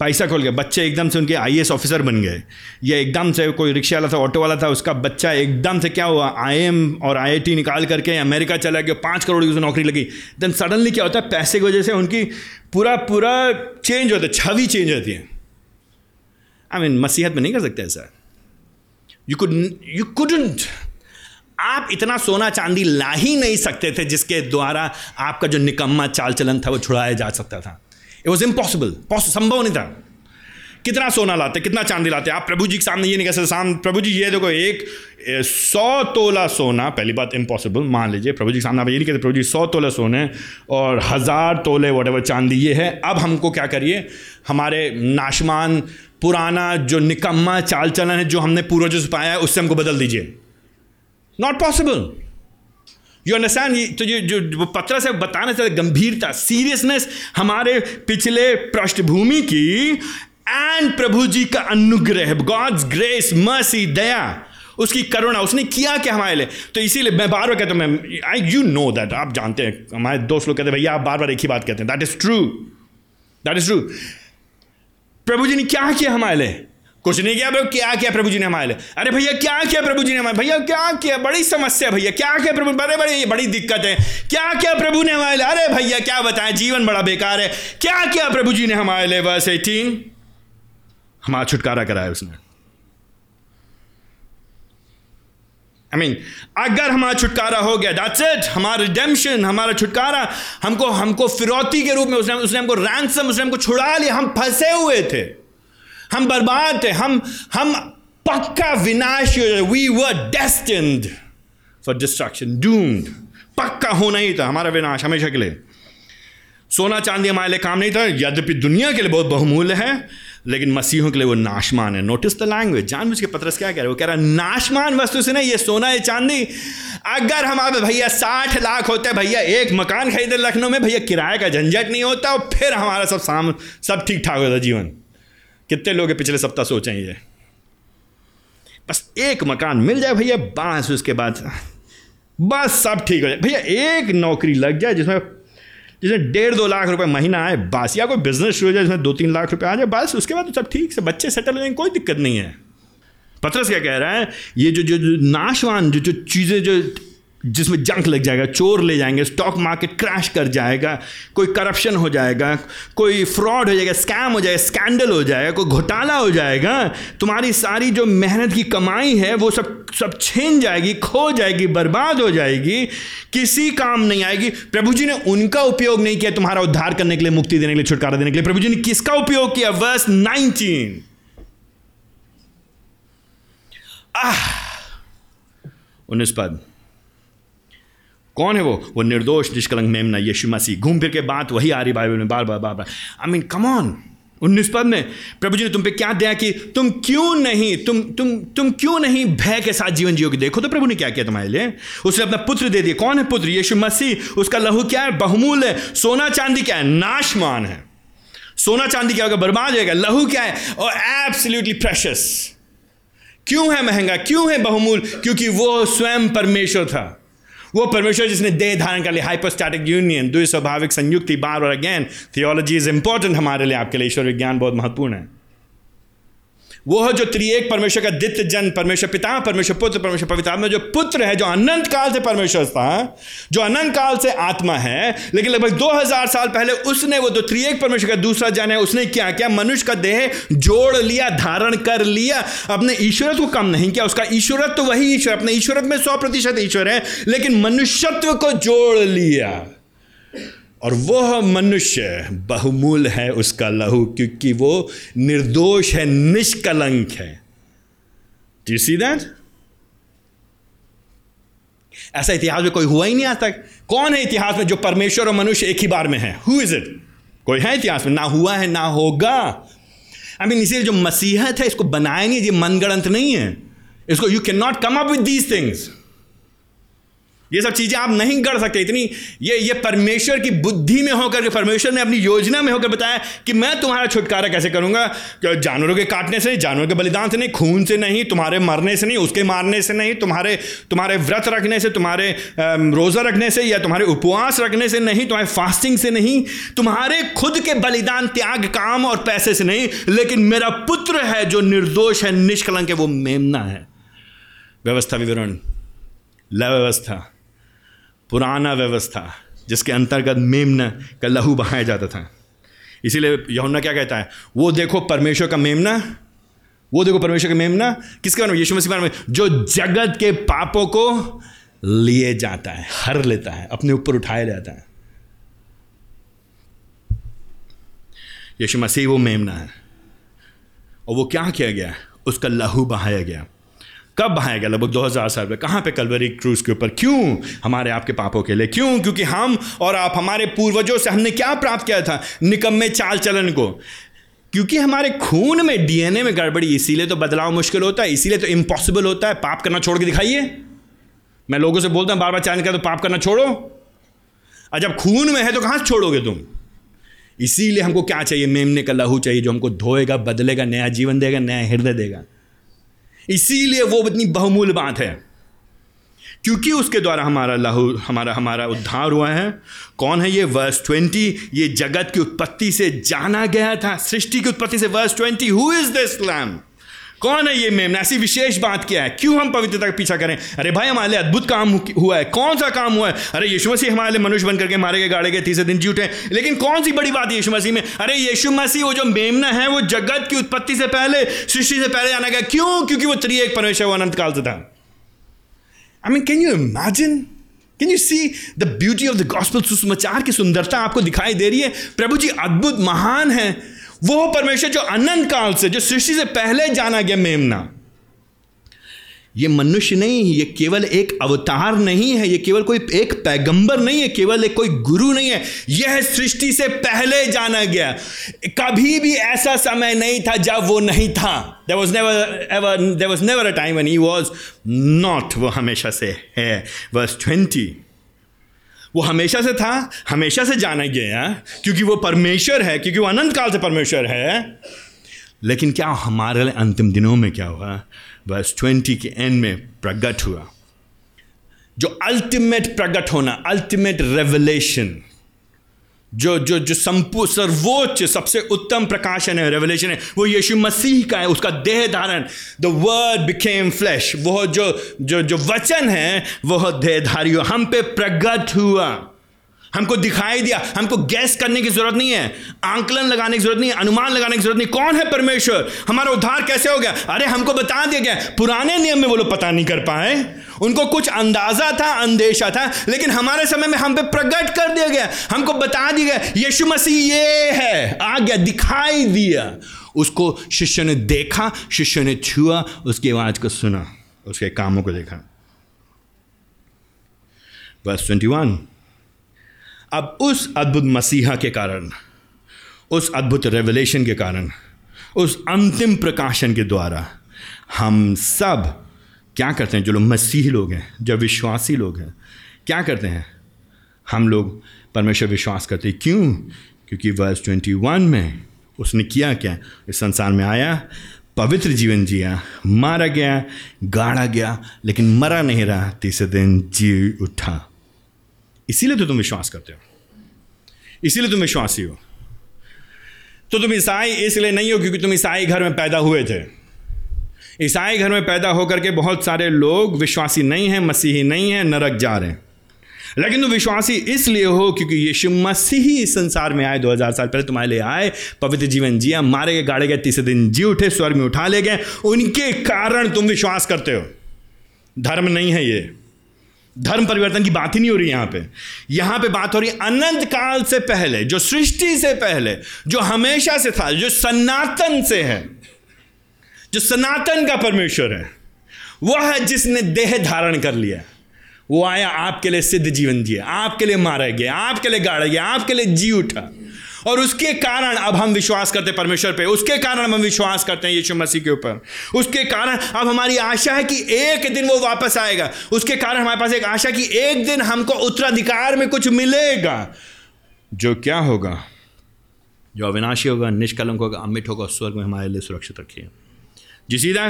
पैसा खोल गया, बच्चे एकदम से उनके आईएएस ऑफिसर बन गए, या एकदम से कोई रिक्शा वाला था, ऑटो वाला था, उसका बच्चा एकदम से क्या हुआ, आईएम और आईआईटी निकाल करके अमेरिका चला गया, 5 करोड़ की उसे नौकरी लगी। देन सडनली क्या होता है? पैसे की वजह से उनकी पूरा चेंज होता है, छवि चेंज होती है। I mean, मसीहत में नहीं कर सकते ऐसा। यू कुडंट आप इतना सोना चांदी ला ही नहीं सकते थे जिसके द्वारा आपका जो निकम्मा चाल चलन था वो छुड़ाया जा सकता था। It was impossible, संभव नहीं था। कितना सोना लाते, कितना चांदी लाते, आप प्रभु जी के सामने ये नहीं कह सकते, सामने प्रभु जी ये देखो 100 तोला सोना, पहली बात इम्पॉसिबल। मान लीजिए प्रभु जी के सामने आप ये नहीं कहते प्रभु जी 100 तोला सोने और 1000 तोले वॉटेवर चांदी ये है, अब हमको क्या करिए? हमारे नाशमान पुराना जो निकम्मा चाल चलन है, जो हमने पूर्वजों से पाया है, उससे हमको बदल दीजिए। Not possible. You understand? तो जो पत्रस है बताना चाहते, गंभीरता, सीरियसनेस हमारे पिछले पृष्ठभूमि की एंड प्रभु जी का अनुग्रह, गॉड्स ग्रेस, मर्सी, दया, उसकी करुणा, उसने किया क्या हमारे लिए। तो इसीलिए मैं बार बार कहता हूँ, मैं यू नो दैट, आप जानते हैं। हमारे दोस्त लोग कहते हैं भैया आप बार बार एक ही बात कहते हैं। That is true. प्रभु जी ने क्या किया हमारे लिए? कुछ नहीं किया। क्या किया प्रभु जी ने हमारे लिए? अरे भैया क्या किया प्रभु जी ने हमारे? भैया क्या किया? बड़ी समस्या भैया, क्या किया प्रभु? बड़े बड़ी दिक्कत है, क्या किया प्रभु ने हमारे लिए? अरे भैया क्या बताएं, जीवन बड़ा बेकार है, क्या किया प्रभु जी ने हमारे लिए? वर्स 18, हमारा छुटकारा कराया उसने। I mean, अगर हमारा छुटकारा हो गया, that's it, हमारा रिडेम्पशन, हमारा छुटकारा, हमको फिरौती के रूप में उसने हमको रैंसम, उसने हमको छुड़ा लिया। हम फंसे हुए थे, हम बर्बाद थे, हम पक्का विनाश, we were destined for destruction, doomed, पक्का होना ही था हमारा विनाश हमेशा के लिए। सोना चांदी हमारे लिए काम नहीं था, यद्यपि दुनिया के लिए बहुत बहुमूल्य है, लेकिन मसीहों के लिए वो नाशमान है। नोटिस द लैंग्वेज, जानबूझ के पत्रस क्या कह रहे हैं, वो कह रहा है नाशमान वस्तु से ना, ये सोना ये चांदी। अगर हमारे भैया 60 लाख होते, भैया एक मकान खरीदे लखनऊ में, भैया किराए का झंझट नहीं होता, और फिर हमारा सब ठीक ठाक होता जीवन। कितने लोग पिछले सप्ताह सोचें, ये बस एक मकान मिल जाए भैया, बस उसके बाद बस सब ठीक हो जाए, भैया एक नौकरी लग जाए जिसमें 1.5-2 लाख रुपए महीना आए, बस, या कोई बिजनेस शुरू हो जाए जिसमें 2-3 लाख रुपए आ जाए, बस उसके बाद तो सब ठीक से बच्चे सेटल हो जाएंगे, कोई दिक्कत नहीं है। पतरस क्या कह रहा है, ये जो जो नाशवान जो जो चीज़ें जो जिसमें जंक लग जाएगा, चोर ले जाएंगे, स्टॉक मार्केट क्रैश कर जाएगा, कोई करप्शन हो जाएगा, कोई फ्रॉड हो जाएगा, स्कैम हो जाएगा, स्कैंडल हो जाएगा, कोई घोटाला हो जाएगा, तुम्हारी सारी जो मेहनत की कमाई है वो सब छीन जाएगी, खो जाएगी, बर्बाद हो जाएगी, किसी काम नहीं आएगी। प्रभु जी ने उनका उपयोग नहीं किया तुम्हारा उद्धार करने के लिए, मुक्ति देने के लिए, छुटकारा देने के लिए। प्रभु जी ने किसका उपयोग किया? वर्स 19, आह 19 पद, कौन है वो निर्दोष निष्कलंक मेमना यीशु मसीह। घूम फिर के बात वही आ रही बाइबल में बार बार। आई मीन कम ऑन, 19 पद में प्रभु जी ने तुम पे क्या दिया कि तुम क्यों नहीं भय के साथ जीवन जियोगे। देखो तो प्रभु ने क्या किया तुम्हारे लिए, उसने अपना पुत्र दे दिया। कौन है पुत्र? यीशु मसीह। उसका लहू क्या है? बहुमूल्य है। सोना चांदी क्या है? नाशमान है। सोना चांदी क्या होगा? बर्बाद होगा। लहू क्या है? और एब्सोल्युटली प्रेशियस। क्यों है महंगा, क्यों है बहुमूल्य? क्योंकि वो स्वयं परमेश्वर था, वो परमेश्वर जिसने देह धारण कर लिया। हाइपोस्टैटिक यूनियन, द्विस्वभाविक संयुक्ति, बार और अगेन थियोलॉजी इज इंपॉर्टेंट हमारे लिए, आपके लिए ईश्वर विज्ञान बहुत महत्वपूर्ण है। वो है जो त्रिएक परमेश्वर का द्वितीय जन, परमेश्वर पिता, परमेश्वर पुत्र, परमेश्वर पवित्र आत्मा, जो पुत्र है, जो अनंत काल से परमेश्वर था, जो अनंत काल से आत्मा है, लेकिन लगभग 2000 साल पहले उसने, वो जो त्रिएक परमेश्वर का दूसरा जन है, उसने क्या किया? मनुष्य का देह जोड़ लिया, धारण कर लिया, अपने ईश्वरत्व को कम नहीं किया। उसका ईश्वरत्व तो वही ईश्वर, अपने ईश्वरत्व में 100% ईश्वर है, लेकिन मनुष्यत्व को जोड़ लिया। और वह मनुष्य बहुमूल्य है उसका लहू, क्योंकि वो निर्दोष है, निष्कलंक है। Do you see that? ऐसा इतिहास में कोई हुआ ही नहीं आज तक। कौन है इतिहास में जो परमेश्वर और मनुष्य एक ही बार में है? Who is it? कोई है इतिहास में? ना हुआ है, ना होगा। I mean, इसे जो मसीहत है, इसको बनाया नहीं, ये मनगढ़ंत नहीं है, इसको you can not come up with these things. ये सब चीज़ें आप नहीं गढ़ सकते इतनी। ये परमेश्वर की बुद्धि में होकर के, परमेश्वर ने अपनी योजना में होकर बताया कि मैं तुम्हारा छुटकारा कैसे करूंगा। जानवरों के काटने से, जानवरों के बलिदान से नहीं, खून से नहीं, तुम्हारे मरने से नहीं, उसके मारने से नहीं, तुम्हारे व्रत रखने से, तुम्हारे रोज़ा रखने से, या तुम्हारे उपवास रखने से नहीं, तुम्हारे फास्टिंग से नहीं, तुम्हारे खुद के बलिदान, त्याग, काम और पैसे से नहीं, लेकिन मेरा पुत्र है जो निर्दोष है, निष्कलंक है, वो मेमना है। व्यवस्था विवरण, लय व्यवस्था, पुराना व्यवस्था जिसके अंतर्गत मेमना का लहू बहाया जाता था। इसीलिए यूहन्ना क्या कहता है? वो देखो परमेश्वर का मेमना, वो देखो परमेश्वर का मेमना। किसके बारे में? यीशु मसीह के बारे में, जो जगत के पापों को लिए जाता है, हर लेता है, अपने ऊपर उठाया जाता है। यीशु मसीह वो मेमना है। और वो क्या किया गया? उसका लहू बहाया गया। कब बहाया गया? लगभग 2000 साल में। कहाँ पे? कल्वरी क्रूस के ऊपर। क्यों? हमारे आपके पापों के लिए। क्यों? क्योंकि हम और आप, हमारे पूर्वजों से हमने क्या प्राप्त किया था? निकम्मे चाल चलन को। क्योंकि हमारे खून में, डीएनए में गड़बड़ी, इसीलिए तो बदलाव मुश्किल होता है, इसीलिए तो इम्पॉसिबल होता है। पाप करना छोड़ के दिखाइए। मैं लोगों से बोलता हूँ बार बार, चैलेंज करता हूँ, पाप करना छोड़ो। और जब खून में है तो कहाँ से छोड़ोगे तुम? इसीलिए हमको क्या चाहिए? मेमने का लहू चाहिए, जो हमको धोएगा, बदलेगा, नया जीवन देगा, नया हृदय देगा। इसीलिए वो इतनी बहुमूल्य बात है, क्योंकि उसके द्वारा हमारा लहू, हमारा उद्धार हुआ है। कौन है ये? वर्स 20, ये जगत की उत्पत्ति से जाना गया था, सृष्टि की उत्पत्ति से। Verse 20, who is this lamb? कौन है ये मेमना? ऐसी विशेष बात क्या है? क्यों हम पवित्रता का पीछा करें? अरे भाई, हमारे लिए अद्भुत काम हुआ है। कौन सा काम हुआ है? अरे यीशु मसीह हमारे लिए मनुष्य बन करके मारे गए, गाड़े गए, तीसरे दिन जी उठे। लेकिन कौन सी बड़ी बात है यीशु मसीह में? अरे यीशु मसीह वो जो मेमना है, वो जगत की उत्पत्ति से पहले, सृष्टि से पहले जाना गया। क्यों? क्योंकि वो त्रिएक परमेश्वर, वो अनंत काल से था। I mean, can you imagine, can you see the beauty of the gospel? सुसमाचार की सुंदरता आपको दिखाई दे रही है? प्रभु जी अद्भुत, महान है। वो परमेश्वर जो अनंत काल से, जो सृष्टि से पहले जाना गया मेमना, ये मनुष्य नहीं, ये केवल एक अवतार नहीं है, ये केवल कोई एक पैगंबर नहीं है, केवल एक कोई गुरु नहीं है, यह सृष्टि से पहले जाना गया। कभी भी ऐसा समय नहीं था जब वो नहीं था। There was never a time when he was not। वो हमेशा से है। Verse 20, वो हमेशा से था, हमेशा से जाना गया, क्योंकि वो परमेश्वर है, क्योंकि वो अनंत काल से परमेश्वर है। लेकिन क्या हमारे लिए अंतिम दिनों में क्या हुआ? Verse 20 के एंड में प्रगट हुआ, जो अल्टीमेट प्रगट होना, अल्टीमेट रेवलेशन, जो सर्वोच्च सबसे उत्तम प्रकाशन है, रेवलेशन है, वो यीशु मसीह का है, उसका देह धारण। द वर्ड बिकेम फ्लैश, वह जो वचन है वह देहधारी हुआ, हम पे प्रगट हुआ, हमको दिखाई दिया। हमको गैस करने की जरूरत नहीं है, आंकलन लगाने की जरूरत नहीं है, अनुमान लगाने की जरूरत नहीं। कौन है परमेश्वर, हमारा उद्धार कैसे हो गया? अरे हमको बता दिया गया। पुराने नियम में वो लोग पता नहीं कर पाए, उनको कुछ अंदाजा था, अंदेशा था, लेकिन हमारे समय में हम पे प्रकट कर दिया गया, हमको बता दिया गया यीशु मसीह ये है, आ गया, दिखाई दिया। उसको शिष्य ने देखा, शिष्य ने छुआ, उसकी आवाज को सुना, उसके कामों को देखा। Verse 21, अब उस अद्भुत मसीहा के कारण, उस अद्भुत रेवलेशन के कारण, उस अंतिम प्रकाशन के द्वारा हम सब क्या करते हैं? जो लोग मसीही लोग हैं, जो विश्वासी लोग हैं, क्या करते हैं? हम लोग परमेश्वर विश्वास करते हैं। क्यों? क्योंकि Verse 21 में उसने किया क्या? इस संसार में आया, पवित्र जीवन जिया, मारा गया, गाड़ा गया, लेकिन मरा नहीं रहा, तीसरे दिन जी उठा। इसीलिए तो तुम विश्वास करते हो, इसीलिए तुम विश्वासी हो। तो तुम ईसाई इसलिए नहीं हो क्योंकि तुम ईसाई घर में पैदा हुए थे। ईसाई घर में पैदा होकर के बहुत सारे लोग विश्वासी नहीं हैं, मसीही नहीं हैं, नरक जा रहे हैं। लेकिन तुम विश्वासी इसलिए हो क्योंकि यीशु मसीही इस संसार में आए, 2000 साल पहले तुम्हारे लिए आए, पवित्र जीवन जिया, मारे गए, गाड़े गए, तीसरे दिन जी उठे, स्वर्ग में उठा ले गए। उनके कारण तुम विश्वास करते हो। धर्म नहीं है ये, धर्म परिवर्तन की बात ही नहीं हो रही। यहाँ पे बात हो रही है अनंत काल से पहले, जो सृष्टि से पहले, जो हमेशा से था, जो सनातन से है, जो सनातन का परमेश्वर है, वह है जिसने देह धारण कर लिया। वो आया, आपके लिए सिद्ध जीवन जिया, आपके लिए मारा गया, आपके लिए गाड़ा गया, आपके लिए जी उठा, और उसके कारण अब हम विश्वास करते हैं परमेश्वर पे, उसके कारण हम विश्वास करते हैं यीशु मसीह के ऊपर, उसके कारण अब हमारी आशा है कि एक दिन वो वापस आएगा, उसके कारण हमारे पास एक आशा कि एक दिन हमको उत्तराधिकार में कुछ मिलेगा, जो क्या होगा? जो अविनाशी होगा, निष्कलंक होगा, अमिट होगा, स्वर्ग में हमारे लिए सुरक्षित रखिए। जी सीधा,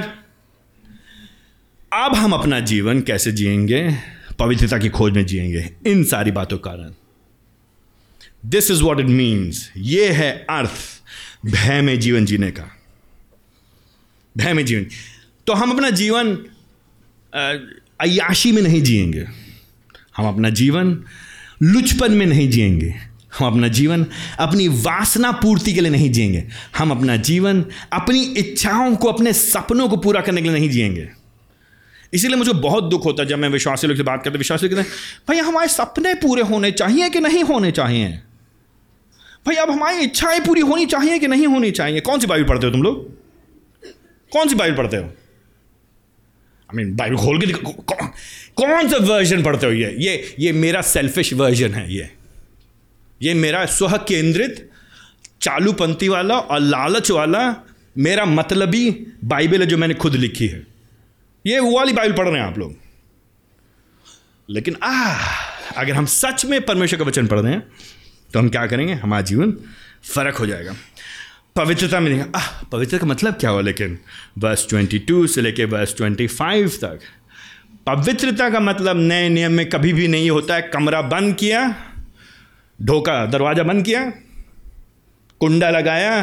अब हम अपना जीवन कैसे जिएंगे? पवित्रता की खोज में जिएंगे, इन सारी बातों के कारण। This is what it means, ये है अर्थ भय में जीवन जीने का, भय में जीवन। तो हम अपना जीवन अय्याशी में नहीं जिएंगे, हम अपना जीवन लुचपन में नहीं जिएंगे, हम अपना जीवन अपनी वासना पूर्ति के लिए नहीं जिएंगे, हम अपना जीवन अपनी इच्छाओं को, अपने सपनों को पूरा करने के लिए नहीं जिएंगे। इसीलिए मुझे बहुत दुख होता है जब मैं विश्वासी लोग से बात करते, विश्वासी कहते हैं भाई हमारे सपने पूरे होने चाहिए कि नहीं होने चाहिए, भाई अब हमारी इच्छाएं पूरी होनी चाहिए कि नहीं होनी चाहिए। कौन सी बाइबल पढ़ते हो तुम लोग? कौन सी बाइबल पढ़ते हो? आई मीन बाइबल खोल के देखो, कौन सा वर्जन पढ़ते हो? ये मेरा सेल्फिश वर्जन है, ये मेरा स्व केंद्रित, चालूपंथी वाला और लालच वाला, मेरा मतलबी बाइबल है जो मैंने खुद लिखी है। ये वो वाली बाइबल पढ़ रहे हैं आप लोग। लेकिन अगर हम सच में परमेश्वर का वचन पढ़ रहे हैं तो हम क्या करेंगे? हमारा जीवन फर्क हो जाएगा, पवित्रता में। पवित्रता का मतलब क्या हुआ? लेकिन Verse 22 से लेके Verse 25 तक पवित्रता का मतलब नए नियम में कभी भी नहीं होता है कमरा बंद किया, ढोका, दरवाजा बंद किया, कुंडा लगाया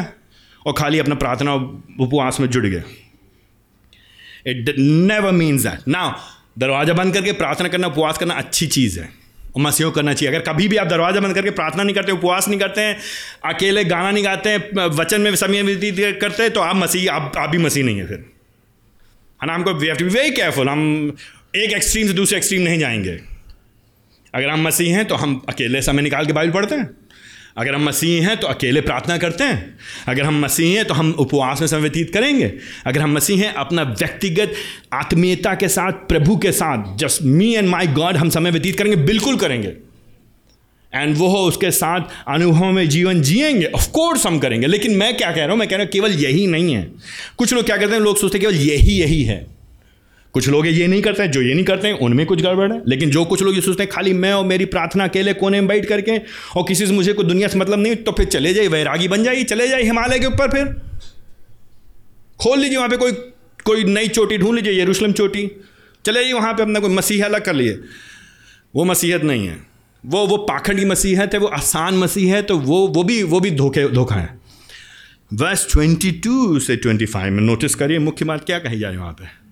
और खाली अपना प्रार्थना उपवास में जुड़ गए। It never means that। Now, दरवाजा बंद करके प्रार्थना करना, उपवास करना अच्छी चीज़ है और मसीहों करना चाहिए। अगर कभी भी आप दरवाजा बंद करके प्रार्थना नहीं करते, उपवास नहीं करते हैं, अकेले गाना नहीं गाते हैं, वचन में समय व्यतीत करते हैं, तो आप मसीह, आप भी मसीह नहीं है फिर, है ना। हमको we have to be very careful, हम एक एक्सट्रीम से दूसरे एक्सट्रीम नहीं जाएंगे। अगर हम मसीह हैं तो हम अकेले समय निकाल के बाइबल पढ़ते हैं, अगर हम मसीही हैं तो अकेले प्रार्थना करते हैं, अगर हम मसीही हैं तो हम उपवास में समय व्यतीत करेंगे, अगर हम मसीही हैं अपना व्यक्तिगत आत्मीयता के साथ प्रभु के साथ just me and my God हम समय व्यतीत करेंगे, बिल्कुल करेंगे, एंड वो उसके साथ अनुभव में जीवन जिएंगे, ऑफ कोर्स हम करेंगे। लेकिन मैं क्या कह रहा हूँ, मैं कह रहा हूँ केवल यही नहीं है। कुछ लोग क्या करते हैं, लोग सोचते हैं केवल यही है। कुछ लोग ये नहीं करते हैं, जो ये नहीं करते हैं उनमें कुछ गड़बड़ है। लेकिन जो कुछ लोग ये सोचते हैं खाली मैं और मेरी प्रार्थना अकेले कोने में बैठ करके और किसी से मुझे कोई दुनिया से मतलब नहीं, तो फिर चले जाइए, वैरागी बन जाइए, चले जाइए हिमालय के ऊपर, फिर खोल लीजिए वहाँ पे कोई नई चोटी ढूंढ लीजिए, यरूशलेम चोटी, चले जाइए वहाँ पे अपना कोई मसीहा अलग कर लिए। वो मसीहत नहीं है, वो पाखंडी मसीहत है, वो आसान मसीह है, तो वो भी धोखा है। वर्स 22 से 25 में नोटिस करिए मुख्य बात क्या कही जा रही है वहाँ पे।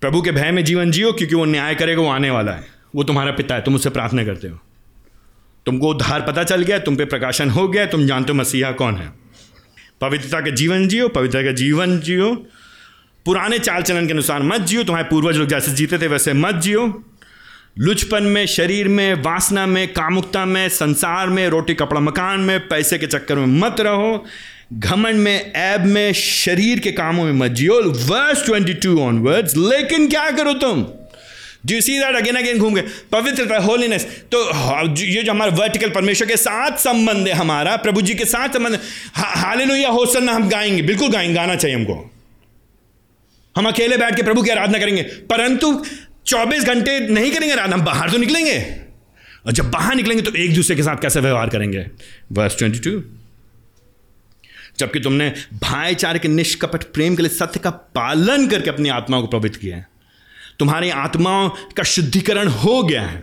प्रभु के भय में जीवन जियो क्योंकि वो न्याय करेगा, वो आने वाला है, वो तुम्हारा पिता है, तुम उससे प्रार्थना करते हो, तुमको उद्धार पता चल गया, तुम पे प्रकाशन हो गया, तुम जानते हो मसीहा कौन है। पवित्रता का जीवन जियो, पुराने चाल चलन के अनुसार मत जियो, तुम्हारे पूर्वज लोग जैसे जीते थे वैसे मत जियो। लुचपन में, शरीर में, वासना में, कामुकता में, संसार में, रोटी कपड़ा मकान में, पैसे के चक्कर में मत रहो, घमंड में, ऐब में, शरीर के कामों में मत जियो। वर्स 22 ऑनवर्ड्स, लेकिन क्या करो तुम, do you see that, again घूम गए, पवित्रता, होलीनेस। तो ये जो हमारा वर्टिकल परमेश्वर के साथ संबंध है, हमारा प्रभु जी के साथ संबंध, हालेलुया होसन्ना हम गाएंगे, बिल्कुल गाएंगे, गाना चाहिए हमको। हम अकेले बैठ के प्रभु की आराधना करेंगे, परंतु 24 घंटे नहीं करेंगे रात, हम बाहर तो निकलेंगे, और जब बाहर निकलेंगे तो एक दूसरे के साथ कैसे व्यवहार करेंगे। वर्स 22, जबकि तुमने भाईचारे के निष्कपट प्रेम के लिए सत्य का पालन करके अपनी आत्माओं को पवित्र किया है, तुम्हारी आत्माओं का शुद्धिकरण हो गया है,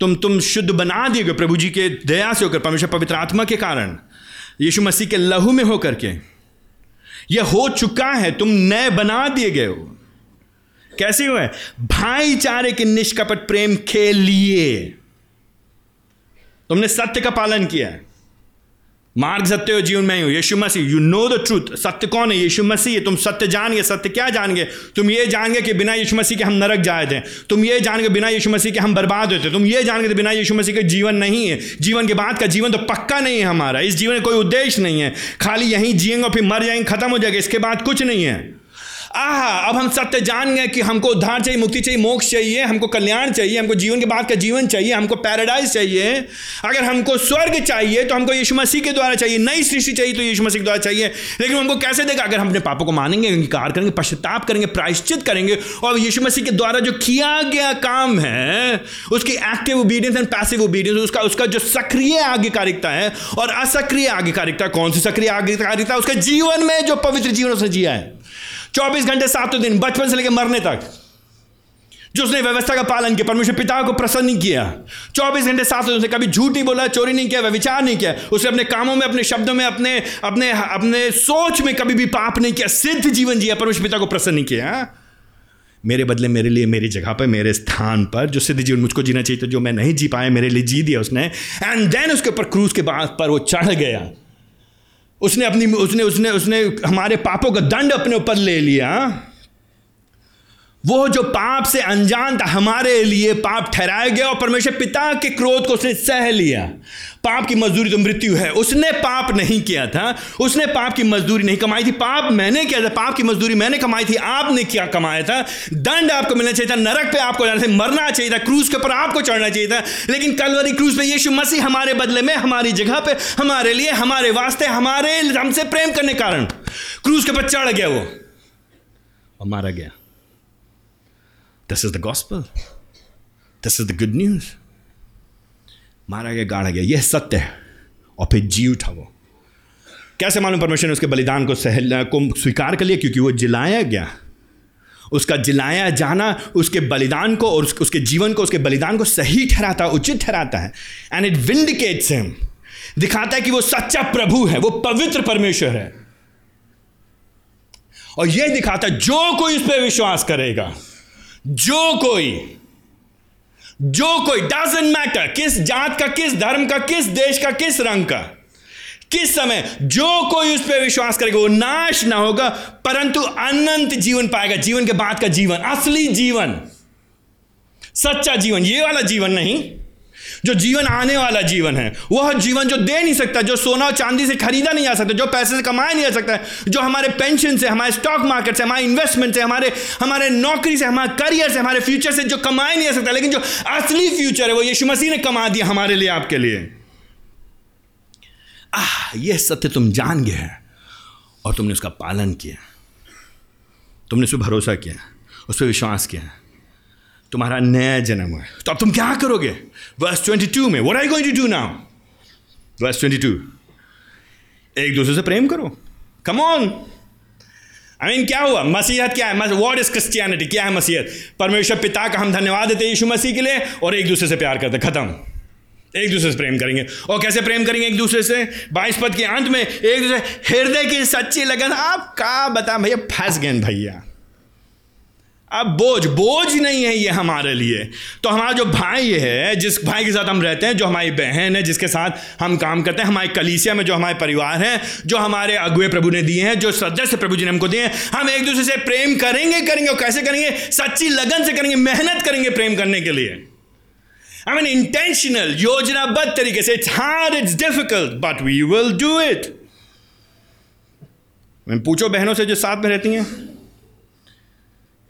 तुम शुद्ध बना दिए गए प्रभु जी के दया से होकर, परमेश्वर पवित्र आत्मा के कारण, यीशु मसीह के लहू में होकर के यह हो चुका है, तुम नए बना दिए गए हो। कैसे हुआ है? भाईचारे के निष्कपट प्रेम के लिए तुमने सत्य का पालन किया है। मार्ग सत्य हो, जीवन में ही हो, यीशु मसीह, यू नो द ट्रूथ। सत्य कौन है? यीशु मसीह है। तुम सत्य जान गए। सत्य क्या जान गए? तुम ये जान गए कि बिना यीशु मसीह के हम नरक जाए थे, तुम ये जान गए बिना यीशु मसीह के हम बर्बाद होते, तुम ये जान गए बिना यीशु मसीह के जीवन नहीं है, जीवन के बाद का जीवन तो पक्का नहीं है हमारा, इस जीवन का कोई उद्देश्य नहीं है, खाली यहीं जिएंगे फिर मर जाएंगे, खत्म हो जाएगा, इसके बाद कुछ नहीं है। आह, अब हम सत्य जान गए कि हमको उद्धार चाहिए, मुक्ति चाहिए, मोक्ष चाहिए, हमको कल्याण चाहिए, हमको जीवन के बाद का जीवन चाहिए, हमको पैराडाइज चाहिए, अगर हमको स्वर्ग चाहिए तो हमको यीशु मसीह के द्वारा चाहिए, नई सृष्टि चाहिए तो यीशु मसीह के द्वारा चाहिए। लेकिन हमको कैसे देगा? अगर हम अपने पापों को मानेंगे, इनकार करेंगे, पश्चाताप करेंगे, प्रायश्चित करेंगे, और यीशु मसीह के द्वारा जो किया गया काम है उसकी active obedience and passive obedience, उसका जो सक्रिय आज्ञाकारिता है और असक्रिय आज्ञाकारिता, कौन सी सक्रिय आज्ञाकारिता? उसके जीवन में जो पवित्र जीवन उसने जिया है 24 घंटे सातों दिन, बचपन से लेकर मरने तक, जो उसने व्यवस्था का पालन किया, परमेश्वर पिता को प्रसन्न नहीं किया, 24 घंटे सातों दिन उसने कभी झूठ नहीं बोला, चोरी नहीं किया, व्यभिचार नहीं किया, उसने अपने कामों में, अपने शब्दों में, अपने अपने अपने सोच में कभी भी पाप नहीं किया, सिद्ध जीवन जिया, परमेश्वर पिता को प्रसन्न नहीं किया। मेरे बदले, मेरे लिए, मेरी जगह पर, मेरे स्थान पर जो सिद्ध जीवन मुझको जीना चाहिए था, जो मैं नहीं जी पाया, मेरे लिए जी दिया उसने। एंड देन उसके ऊपर क्रूस के बाद पर वो चढ़ गया, उसने अपनी उसने उसने उसने हमारे पापों का दंड अपने ऊपर ले लिया। वो जो पाप से अनजान था, हमारे लिए पाप ठहराया गया, और परमेश्वर पिता के क्रोध को उसने सह लिया। पाप की मजदूरी तो मृत्यु है। उसने पाप नहीं किया था, उसने पाप की मजदूरी नहीं कमाई थी, पाप मैंने किया था, पाप की मजदूरी मैंने कमाई थी, आपने क्या कमाया था? दंड आपको मिलना चाहिए था, नरक पे आपको जाना चाहिए, मरना चाहिए था, क्रूस के ऊपर आपको चढ़ना चाहिए था, लेकिन कलवरी क्रूस पे यीशु मसीह हमारे बदले में, हमारी जगह पे, हमारे लिए, हमारे वास्ते, हमारे हमसे प्रेम करने के कारण क्रूस के ऊपर चढ़ गया वो, और मारा गया। This is the gospel. This is the good news. मारा गया, गाड़ा गया, यह सत्य है, और फिर जी उठा वो। कैसे मालूम? परमेश्वर ने उसके बलिदान को स्वीकार कर लिया, क्योंकि वो जिलाया गया, उसका जिलाया जाना उसके बलिदान को और उसके जीवन को, उसके बलिदान को सही ठहराता, उचित ठहराता है। एंड इट विंडिकेट्स हिम, दिखाता है कि वो सच्चा प्रभु है, वो पवित्र परमेश्वर है, और यह दिखाता है जो कोई उस पर विश्वास करेगा, जो कोई डजंट मैटर किस जात का, किस धर्म का, किस देश का, किस रंग का, किस समय, जो कोई उस पर विश्वास करेगा वो नाश ना होगा परंतु अनंत जीवन पाएगा। जीवन के बाद का जीवन, असली जीवन, सच्चा जीवन, ये वाला जीवन नहीं, जो जीवन आने वाला जीवन है, वह जीवन जो दे नहीं सकता, जो सोना और चांदी से खरीदा नहीं जा सकता, जो पैसे से कमाया नहीं जा सकता, जो हमारे पेंशन से, हमारे स्टॉक मार्केट से, हमारे इन्वेस्टमेंट से, हमारे नौकरी से, हमारे करियर से, हमारे फ्यूचर से जो कमाया नहीं जा सकता, लेकिन जो असली फ्यूचर है वो यीशु मसीह ने कमा दिया हमारे लिए, आपके लिए। यह सत्य तुम जान गए हैं और तुमने उसका पालन किया, तुमने उस पर भरोसा किया, उस पर विश्वास किया, तुम्हारा नया जन्म हुआ। तो अब तुम क्या करोगे? वर्स 22 में what are you going to do now? Verse 22, एक दूसरे से प्रेम करो। कम ऑन, आई मीन, क्या हुआ? मसीहत क्या है? What is Christianity? क्या है मसीहत? परमेश्वर पिता का हम धन्यवाद देते हैं यीशु मसीह के लिए और एक दूसरे से प्यार करते। खत्म। एक दूसरे से प्रेम करेंगे। और कैसे प्रेम करेंगे एक दूसरे से? 22 पद के अंत में एक दूसरे हृदय की सच्ची लगन। आप क्या बता भैया, फंस गए भैया। अब बोझ नहीं है ये हमारे लिए। तो हमारा जो भाई है, जिस भाई के साथ हम रहते हैं, जो हमारी बहन है, जिसके साथ हम काम करते हैं, हमारे कलीसिया में जो हमारे परिवार है, जो हमारे अगुए प्रभु ने दिए हैं, जो सदस्य प्रभु जी ने हमको दिए हैं, हम एक दूसरे से प्रेम करेंगे। और कैसे करेंगे? सच्ची लगन से करेंगे, मेहनत करेंगे प्रेम करने के लिए। आई मीन इंटेंशनल, योजनाबद्ध तरीके से। It's hard, it's difficult, but we will do it. पूछो बहनों से जो साथ में रहती हैं,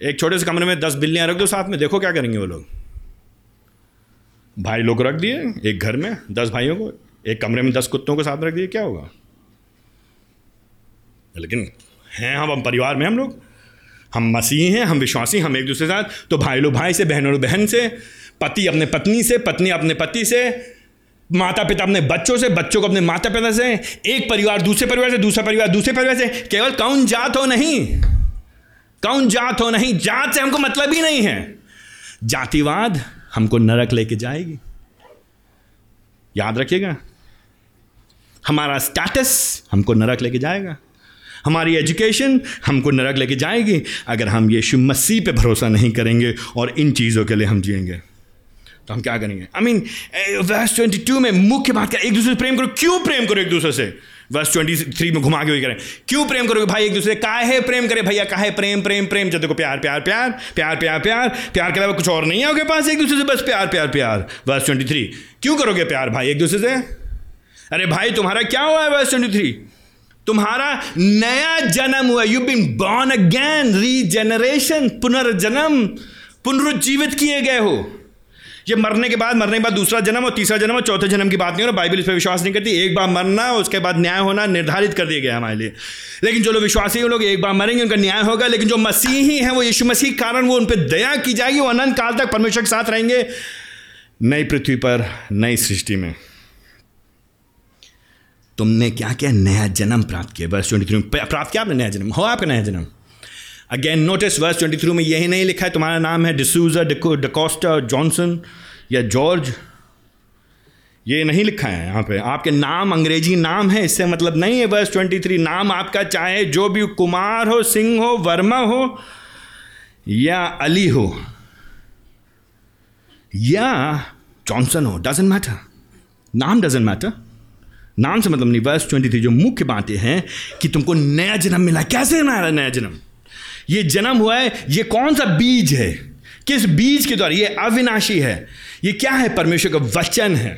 एक छोटे से कमरे में 10 बिल्लियां रख दो साथ में, देखो क्या करेंगे वो लोग। भाई लोग रख दिए एक घर में, 10 भाइयों को एक कमरे में, 10 कुत्तों को साथ रख दिए, क्या होगा? लेकिन हैं हम परिवार में, हम लोग, हम मसीह हैं, हम विश्वासी, हम एक दूसरे के साथ। तो भाई लोग भाई से, बहन और बहन से, पति अपने पत्नी से, पत्नी अपने पति से, माता पिता अपने बच्चों से, बच्चों को अपने माता पिता से, एक परिवार दूसरे परिवार से, दूसरा परिवार दूसरे परिवार से। केवल कौन जात हो नहीं, कौन जात हो नहीं। जात से हमको मतलब ही नहीं है। जातिवाद हमको नरक लेके जाएगी, याद रखिएगा। हमारा स्टेटस हमको नरक लेके जाएगा, हमारी एजुकेशन हमको नरक लेके जाएगी, अगर हम यीशु मसीह पे भरोसा नहीं करेंगे और इन चीज़ों के लिए हम जिएंगे तो हम क्या करेंगे? आई मीन वर्स 22 में मुख्य बात क्या? एक दूसरे से प्रेम करो। क्यों प्रेम करो एक दूसरे से? वर्स 23 में घुमा के वही करें। क्यों प्रेम करोगे भाई? एक दूसरे काहे प्रेम करे भैया? काहे प्रेम प्रेम प्रेम? जब देखो प्यार प्यार प्यार प्यार प्यार प्यार प्यार के अलावा कुछ और नहीं है आपके पास। एक दूसरे से बस प्यार प्यार प्यार। वर्स 23, क्यों करोगे प्यार भाई एक दूसरे से? अरे भाई तुम्हारा क्या हुआ है? वर्स 23, तुम्हारा नया जन्म हुआ। You been born again, regeneration, पुनर्जन्म, पुनरुज्जीवित किए गए हो। ये मरने के बाद दूसरा जन्म और तीसरा जन्म और चौथे जन्म की बात नहीं हो रहा। बाइबल इस पर विश्वास नहीं करती। एक बार मरना, उसके बाद न्याय होना निर्धारित कर दिया गया हमारे लिए। लेकिन जो लोग विश्वासी हैं, लोग एक बार मरेंगे, उनका न्याय होगा। लेकिन जो मसीही हैं, वो यीशु मसीह के कारण वो उन पर दया की जाएगी। वो अनंत काल तक परमेश्वर के साथ रहेंगे, नई पृथ्वी पर, नई सृष्टि में। तुमने क्या किया? नया जन्म प्राप्त किया। वर्ष 23 प्राप्त किया आपने नया जन्म। हो आपका नया जन्म। अगेन नोटिस वर्स 23 में यही नहीं लिखा है तुम्हारा नाम है डिसूजा, डकोस्टा, जॉनसन या जॉर्ज, ये नहीं लिखा है यहाँ पे। आपके नाम अंग्रेजी नाम है, इससे मतलब नहीं है। वर्स 23, नाम आपका चाहे जो भी, कुमार हो, सिंह हो, वर्मा हो या अली हो या जॉनसन हो, डजेंट मैटर। नाम डजेंट मैटर, नाम से मतलब नहीं। वर्स 23 जो मुख्य बातें हैं कि तुमको नया जन्म मिला। कैसे हमारा नया जन्म? ये जन्म हुआ है, ये कौन सा बीज है? किस बीज के द्वारा? ये अविनाशी है। ये क्या है? परमेश्वर का वचन है,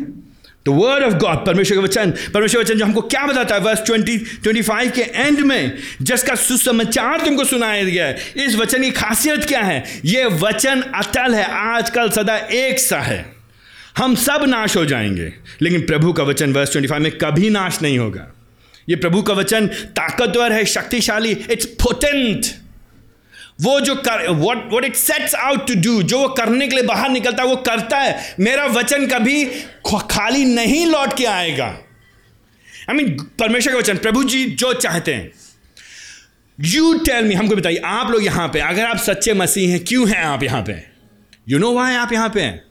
द वर्ड ऑफ गॉड, परमेश्वर का वचन। परमेश्वर वचन जो हमको क्या बताता है? वर्स 25 के एंड में, जिसका सुसमाचार तुमको सुनाया गया है। इस वचन की खासियत क्या है? ये वचन अटल है, आजकल सदा एक सा है। हम सब नाश हो जाएंगे, लेकिन प्रभु का वचन वर्स 25 में कभी नाश नहीं होगा। ये प्रभु का वचन ताकतवर है, शक्तिशाली। It's potent. वो जो what it sets out to do, जो वो करने के लिए बाहर निकलता है वो करता है। मेरा वचन कभी खाली नहीं लौट के आएगा। आई मीन परमेश्वर का वचन, प्रभु जी जो चाहते हैं। यू टेल मी, हमको बताइए आप लोग यहाँ पे, अगर आप सच्चे मसीह हैं, क्यों हैं आप यहाँ पे? यू नो व्हाई आप यहाँ पे हैं।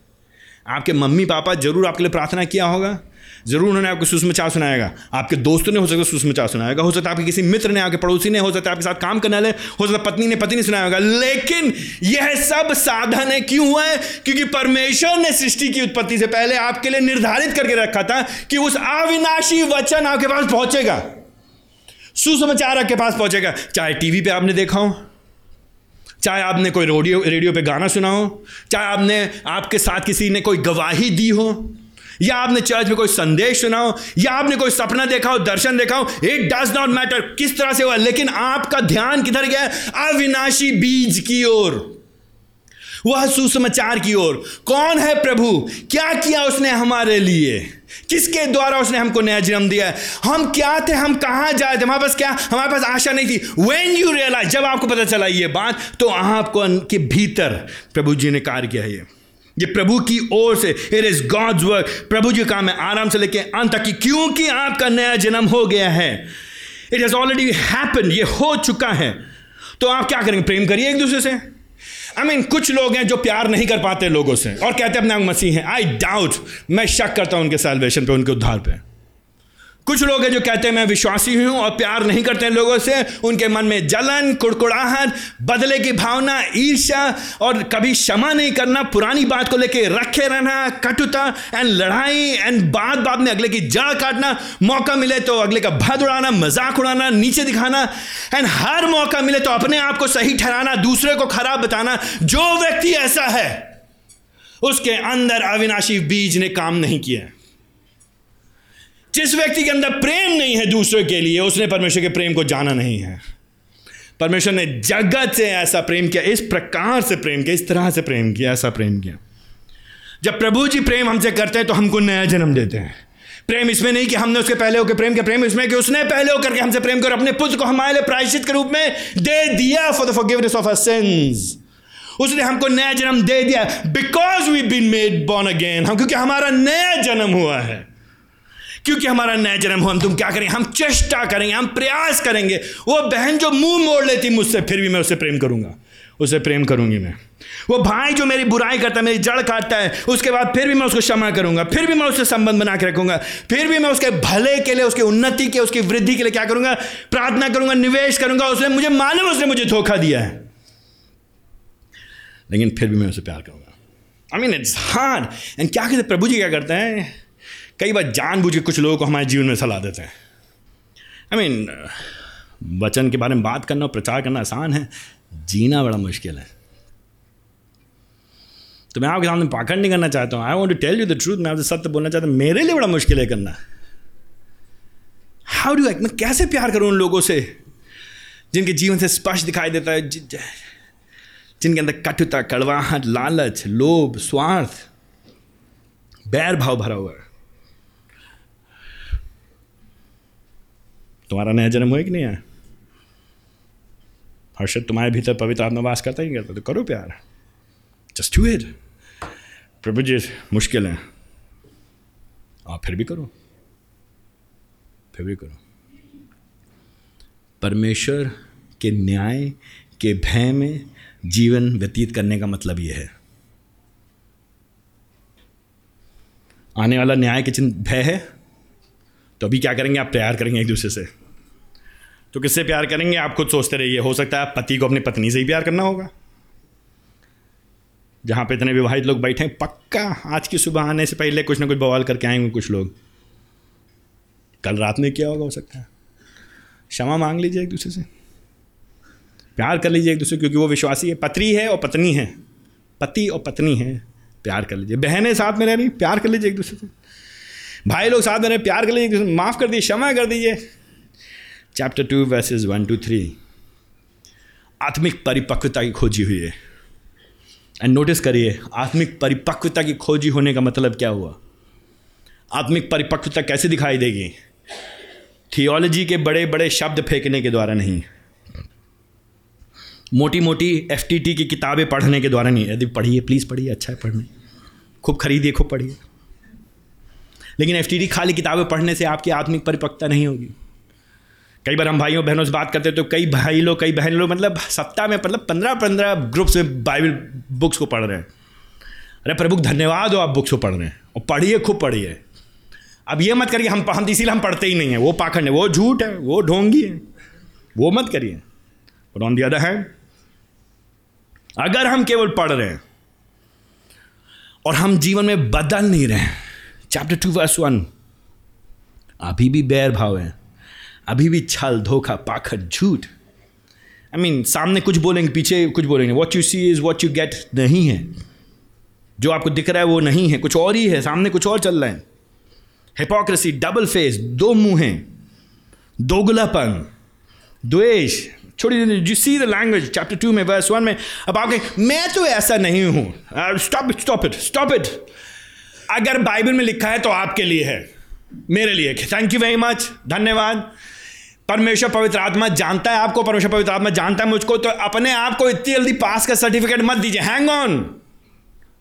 आपके मम्मी पापा जरूर आपके लिए प्रार्थना किया होगा, जरूर उन्होंने आपको सुसमाचार सुनाएगा, आपके दोस्तों ने हो सकता है सुसमाचार सुनाएगा, हो सकता है आपके किसी मित्र ने, आपके पड़ोसी ने, हो सकता है आपके साथ काम करने वाले, हो सकता है पत्नी ने पति ने सुनाया होगा। लेकिन यह सब साधन है। क्यों हुआ है? क्योंकि परमेश्वर ने सृष्टि की उत्पत्ति से पहले आपके लिए निर्धारित करके रखा था कि उस अविनाशी वचन आपके पास पहुंचेगा, सुसमाचार आपके पास पहुंचेगा। चाहे टीवी पर आपने देखा हो, चाहे आपने कोई रेडियो पे गाना सुना हो, चाहे आपने आपके साथ किसी ने कोई गवाही दी हो, या आपने चर्च में कोई संदेश सुना हो, या आपने कोई सपना देखा हो, दर्शन देखा हो, इट डज नॉट मैटर किस तरह से हुआ, लेकिन आपका ध्यान किधर गया है? अविनाशी बीज की ओर, वह सुसमाचार की ओर। कौन है प्रभु? क्या किया उसने हमारे लिए? किसके द्वारा उसने हमको नया जन्म दिया है? हम क्या थे, हम कहाँ जाए थे, हमारे पास क्या, हमारे पास आशा नहीं थी। When you realize, जब आपको पता चला ये बात, तो आपको के भीतर प्रभु जी ने कार्य किया है। ये प्रभु की ओर से, इट इज गॉड्स वर्क, प्रभु जी काम है आराम से लेके अंत तक, क्योंकि आपका नया जन्म हो गया है। इट हैज ऑलरेडी हैपेंड, ये हो चुका है। तो आप क्या करेंगे? प्रेम करिए एक दूसरे से। I mean, कुछ लोग हैं जो प्यार नहीं कर पाते लोगों से और कहते हैं अपने आप मसीह हैं। आई डाउट, मैं शक करता हूं उनके सैल्वेशन पे, उनके उद्धार पे। कुछ लोग हैं जो कहते हैं मैं विश्वासी हूं और प्यार नहीं करते हैं लोगों से। उनके मन में जलन, कुड़कुड़ाहट, बदले की भावना, ईर्ष्या और कभी क्षमा नहीं करना, पुरानी बात को लेके रखे रहना, कटुता एंड लड़ाई एंड बात बात में अगले की जड़ काटना, मौका मिले तो अगले का भद उड़ाना, मजाक उड़ाना, नीचे दिखाना एंड हर मौका मिले तो अपने आप को सही ठहराना, दूसरे को खराब बताना। जो व्यक्ति ऐसा है उसके अंदर अविनाशी बीज ने काम नहीं किया। जिस व्यक्ति के अंदर प्रेम नहीं है दूसरे के लिए, उसने परमेश्वर के प्रेम को जाना नहीं है। परमेश्वर ने जगत से ऐसा प्रेम किया, इस प्रकार से प्रेम किया, इस तरह से प्रेम किया, ऐसा प्रेम किया। जब प्रभु जी प्रेम हमसे करते हैं तो हमको नया जन्म देते हैं। प्रेम इसमें नहीं कि हमने उसके पहले होकर प्रेम किया, प्रेम इसमें कि उसने पहले होकर के हमसे प्रेम किया और अपने पुत्र को हमारे लिए प्रायश्चित के रूप में दे दिया। For the forgiveness of our sins, उसने हमको नया जन्म दे दिया। Because we been made born again, हम क्योंकि हमारा नया जन्म हुआ है, क्योंकि हमारा नया जन्म हुआ। तुम क्या करेंगे? हम चेष्टा करेंगे, हम प्रयास करेंगे। वो बहन जो मुंह मोड़ लेती मुझसे, फिर भी मैं उससे प्रेम करूंगा, उससे प्रेम करूंगी मैं। वो भाई जो मेरी बुराई करता है, मेरी जड़ काटता है, उसके बाद फिर भी मैं उसको क्षमा करूंगा, फिर भी मैं उससे संबंध बना के रखूंगा, फिर भी मैं उसके भले के लिए, उसकी उन्नति के, उसकी वृद्धि के लिए क्या करूंगा? प्रार्थना करूंगा, निवेश करूंगा। उसने मुझे मालूम, उसने मुझे धोखा दिया है, लेकिन फिर भी मैं उसे प्यार करूंगा। I mean it's hard. And क्या कहते प्रभु जी? क्या करते हैं? कई बार जानबूझ के कुछ लोगों को हमारे जीवन में सलाह देते हैं। I mean, वचन के बारे में बात करना और प्रचार करना आसान है, जीना बड़ा मुश्किल है। तो मैं आपके सामने पाखंड नहीं करना चाहता हूँ। I want to tell you the truth, मैं आपसे सत्य बोलना चाहता हूँ। मेरे लिए बड़ा मुश्किल है करना। हाउ डू एक्ट, मैं कैसे प्यार करूँ उन लोगों से जिनके जीवन से स्पष्ट दिखाई देता है, जिनके अंदर कटुता, कड़वाहट, लालच, लोभ, स्वार्थ, बैर भाव भरा हुआ है। तुम्हारा नया जन्म हुआ कि नहीं है? हर्षद, तुम्हारे भीतर पवित्र आत्मा वास करता ही नहीं करता? तो करो प्यार, जस्ट डू इट। प्रभु जी मुश्किल है, आप फिर भी करो, फिर भी करो। परमेश्वर के न्याय के भय में जीवन व्यतीत करने का मतलब यह है। आने वाला न्याय के चिन्ह भय है, तो अभी क्या करेंगे? आप प्यार करेंगे एक दूसरे से। तो किससे प्यार करेंगे? आप खुद सोचते रहिए। हो सकता है पति को अपनी पत्नी से ही प्यार करना होगा। जहाँ पे इतने विवाहित लोग बैठे हैं, पक्का आज की सुबह आने से पहले कुछ ना कुछ बवाल करके आएंगे कुछ लोग। कल रात में किया होगा, हो सकता है। क्षमा मांग लीजिए एक दूसरे से, प्यार कर लीजिए एक दूसरे, क्योंकि वो विश्वासी है, पत्री है और पत्नी है, पति और पत्नी है, प्यार कर लीजिए। बहनें साथ में रह रही, प्यार कर लीजिए एक दूसरे से। भाई लोग साथ में रहे, प्यार कर लीजिए, माफ़ कर दीजिए, क्षमा कर दीजिए। चैप्टर 2 verses 1-3 आत्मिक परिपक्वता की खोजी हुई है। एंड नोटिस करिए, आत्मिक परिपक्वता की खोजी होने का मतलब क्या हुआ? आत्मिक परिपक्वता कैसे दिखाई देगी? थियोलॉजी के बड़े बड़े शब्द फेंकने के द्वारा नहीं, मोटी मोटी FTT की किताबें पढ़ने के द्वारा नहीं। यदि पढ़िए, प्लीज़ पढ़िए, अच्छा है पढ़ने, खूब खरीदिए, खूब पढ़िए, लेकिन FTD खाली किताबें पढ़ने से आपकी आत्मिक परिपक्वता नहीं होगी। कई बार हम भाइयों बहनों से बात करते हैं तो कई भाई लोग, कई बहन लोग, मतलब सप्ताह में मतलब 15-15 ग्रुप्स में बाइबल बुक्स को पढ़ रहे हैं। अरे प्रभु धन्यवाद हो, आप बुक्स को पढ़ रहे हैं और पढ़िए, खूब पढ़िए। अब ये मत करिए हम इसीलिए हम पढ़ते ही नहीं हैं, वो पाखंड है, वो झूठ है, वो ढोंगी है, वो मत करिए। और ऑन द अदर हैंड, अगर हम केवल पढ़ रहे हैं और हम जीवन में बदल नहीं रहे हैं, चैप्टर 2 verse 1, अभी भी बैर भाव है, अभी भी छल, धोखा, पाखंड, झूठ, आई मीन सामने कुछ बोलेंगे, पीछे कुछ बोलेंगे. What you see is what you get नहीं है. जो आपको दिख रहा है वो नहीं है, कुछ और ही है, सामने कुछ और चल रहा है. हिपोक्रेसी, डबल फेस, दो मुँह हैं, दोगलापन, द्वेष. छोड़िए, you see the language chapter 2 में वर्स 1 में. अब आप कहें मैं तो ऐसा नहीं हूँ. Stop it. अगर बाइबल में लिखा है तो आपके लिए है, मेरे लिए. थैंक यू वेरी मच, धन्यवाद. परमेश्वर पवित्र आत्मा जानता है आपको, परमेश्वर पवित्र आत्मा जानता है मुझको. तो अपने आप को इतनी जल्दी पास का सर्टिफिकेट मत दीजिए. हैंग ऑन,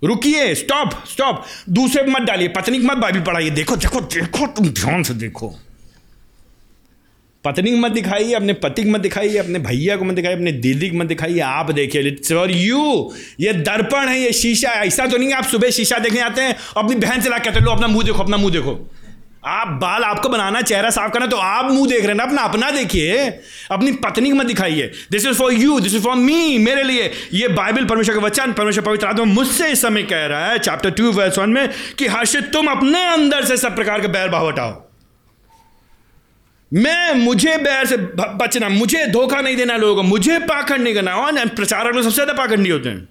रुकिए, स्टॉप. दूसरे मत डालिए, पत्नी मत बाइबल पढ़ाइए. देखो तुम ध्यान से देखो. पत्नी मत दिखाइए, अपने पति मत दिखाइए, अपने भैया को मत दिखाइए, अपने दीदी को मत दिखाइए. आप देखिए, इट्स फॉर यू. ये दर्पण है, ये शीशा है. ऐसा तो नहीं है आप सुबह शीशा देखने आते हैं और अपनी बहन से ला कहते हैं लो अपना मुंह देखो. आप बाल आपको बनाना, चेहरा साफ करना, तो आप मुंह देख रहे हैं ना अपना देखिए. अपनी पत्नी को मत दिखाइए. This is for you, this is for me, मेरे लिए. ये बाइबल, परमेश्वर का वचन, परमेश्वर पवित्र आत्मा मुझसे इस समय कह रहा है चैप्टर 2 वर्स 1 में कि हर्षित तुम अपने अंदर से सब प्रकार के बैरभाव हटाओ. मुझे बैर से बचना, मुझे धोखा नहीं देना लोगों को, मुझे पाखंड नहीं करना. और प्रचारक लोग सबसे ज्यादा पाखंडी होते हैं.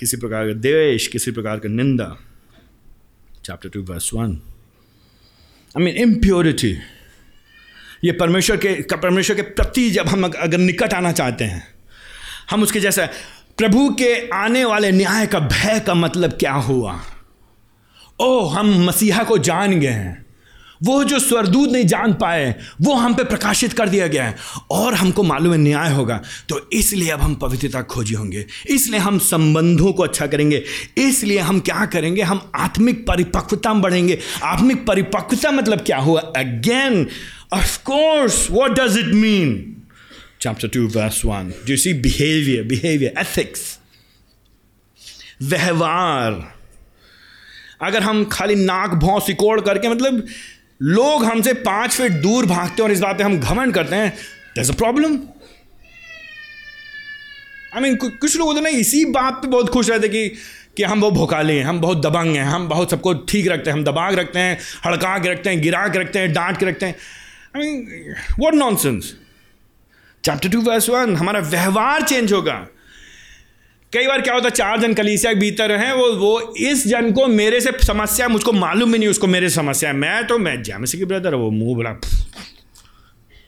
किसी प्रकार का द्वेष, किसी प्रकार का निंदा. Chapter 2 verse 1. I mean impurity. ये परमेश्वर के प्रति जब हम अगर निकट आना चाहते हैं, हम उसके जैसा. प्रभु के आने वाले न्याय का भय का मतलब क्या हुआ? ओ, हम मसीहा को जान गए हैं. वो जो स्वर्गदूत नहीं जान पाए वो हम पे प्रकाशित कर दिया गया है और हमको मालूम है न्याय होगा. तो इसलिए अब हम पवित्रता खोजी होंगे, इसलिए हम संबंधों को अच्छा करेंगे, इसलिए हम क्या करेंगे, हम आत्मिक परिपक्वता में बढ़ेंगे. आत्मिक परिपक्वता मतलब क्या हुआ? Again of course, what does it mean? Chapter 2 verse 1, you see behaviour, ethics, व्यवहार. अगर हम खाली नाक भौं सिकोड़ करके, मतलब लोग हमसे 5 फीट दूर भागते हैं और इस बात पे हम घमंड करते हैं, there's a problem. I mean, कुछ लोग तो नहीं इसी बात पे बहुत खुश रहते कि हम बहुत भोकाले हैं, हम बहुत दबंग हैं, हम बहुत सबको ठीक रखते हैं, हम दबा के रखते हैं, हड़का के रखते हैं, गिरा के रखते हैं, डांट के रखते हैं. I mean what nonsense. Chapter 2 verse 1, हमारा व्यवहार चेंज होगा. कई बार क्या होता है, 4 जन कलीसिया के भीतर हैं, वो इस जन को मेरे से समस्या, मुझको मालूम भी नहीं उसको मेरे समस्या है. मैं जैमसी की ब्रदर, वो मुंह बड़ा,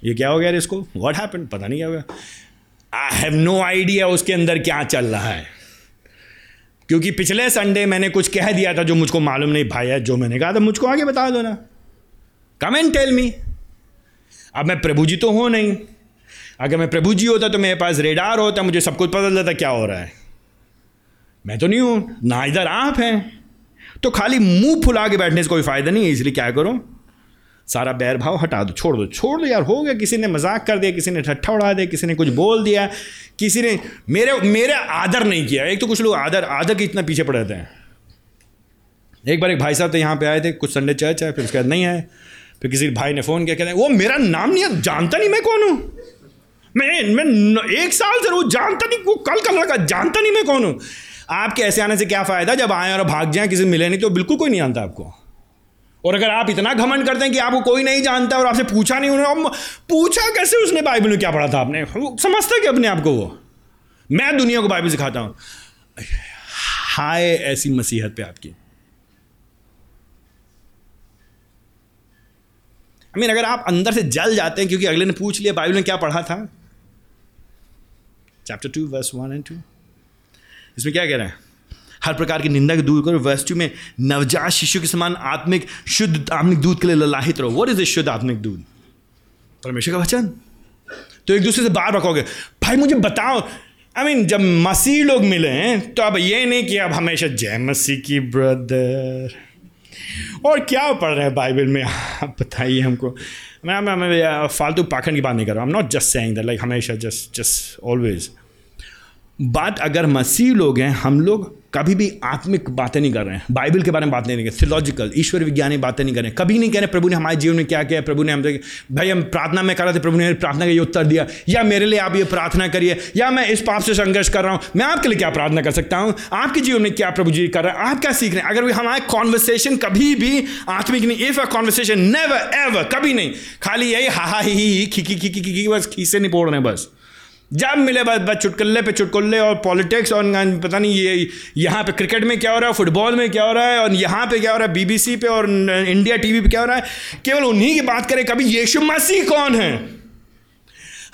ये क्या हो गया इसको, व्हाट हैपेंड, पता नहीं क्या हो गया. आई हैव नो आइडिया उसके अंदर क्या चल रहा है, क्योंकि पिछले संडे मैंने कुछ कह दिया था जो मुझको मालूम नहीं. भाई, जो मैंने कहा था मुझको आगे बता दो ना, कम एंड टेल मी. अब मैं प्रभु जी तो हूँ नहीं. अगर मैं प्रभु जी होता तो मेरे पास रेडार होता, मुझे सब कुछ पता चलता क्या हो रहा है. मैं तो नहीं हूँ ना, इधर आप हैं. तो खाली मुंह फुला के बैठने से कोई फ़ायदा नहीं है. इसलिए क्या करो, सारा बैर भाव हटा दो, छोड़ दो यार, हो गया. किसी ने मजाक कर दिया, किसी ने ठट्ठा उड़ा दिया, किसी ने कुछ बोल दिया, किसी ने मेरे आदर नहीं किया. एक तो कुछ लोग आदर के इतना पीछे पड़े रहते हैं. एक बार एक भाई साहब तो यहाँ पर आए थे, कुछ संडे चर्च है, फिर उसके बाद नहीं आए. फिर किसी भाई ने फ़ोन किया, कहते हैं वो मेरा नाम नहीं जानता, नहीं मैं कौन हूँ, मैं 1 साल से वो जानता नहीं, वो कल लगा, जानता नहीं मैं कौन हूँ. आपके ऐसे आने से क्या फ़ायदा, जब आएँ और भाग जाएँ, किसी मिले नहीं तो बिल्कुल कोई नहीं जानता आपको. और अगर आप इतना घमंड करते हैं कि आपको कोई नहीं जानता और आपसे पूछा नहीं, उन्होंने पूछा कैसे उसने बाइबल में क्या पढ़ा था, आपने समझता क्या अपने आप को? वो मैं दुनिया को बाइबल सिखाता हूँ. हाय ऐसी मसीहत पे आपकी. आई मीन अगर आप अंदर से जल जाते हैं क्योंकि अगले ने पूछ लिया बाइबल में क्या पढ़ा था. चैप्टर 2 वर्स 1 एंड 2, इसमें क्या कह रहा है, हर प्रकार की निंदा को दूर करो. वर्स 2 में नवजात शिशु के समान आत्मिक शुद्ध आत्मिक दूध के लिए ललाहित रहो. व्हाट इज दिस शुद्ध आत्मिक दूध? परमेश्वर का वचन. तो एक दूसरे से बाहर रखोगे, भाई मुझे बताओ. आई मीन जब मसीह लोग मिले हैं तो अब ये नहीं कि अब हमेशा जय मसीह की ब्रदर और क्या पढ़ रहे हैं बाइबल में, आप बताइए हमको. मैं फालतू पाखंड की बात नहीं कर रहा हूँ. I am not just saying that like हमेशा, जस्ट ऑलवेज. बात अगर मसीह लोग हैं, हम लोग कभी भी आत्मिक बातें नहीं कर रहे हैं, बाइबल के बारे में बात नहीं करें, थियोलॉजिकल ईश्वर विज्ञानी बातें नहीं करें, कभी नहीं कह रहे प्रभु ने हमारे जीवन में क्या किया, प्रभु ने हमसे भाई हम प्रार्थना में कर रहे थे, प्रभु ने प्रार्थना का ये उत्तर दिया, या मेरे लिए आप ये प्रार्थना करिए, या मैं इस पाप से संघर्ष कर रहा हूँ, मैं आपके लिए क्या प्रार्थना कर सकता हूँ, आपके जीवन में क्या प्रभु जी कर रहे हैं, आप क्या सीख रहे हैं। अगर हमारे कॉन्वर्सेशन कभी भी आत्मिक नहीं, if a conversation never ever, कभी नहीं, खाली यही हा हा ही खिकी बस खीसे नहीं पोड़ रहे, बस जब मिले बस चुटकुल्ले पे चुटकुल्ले और पॉलिटिक्स और पता नहीं ये यहाँ पे क्रिकेट में क्या हो रहा है, फुटबॉल में क्या हो रहा है, और यहाँ पे क्या हो रहा है, बीबीसी पे और इंडिया टीवी पे क्या हो रहा है, केवल उन्हीं की बात करें। कभी यीशु मसीह कौन है,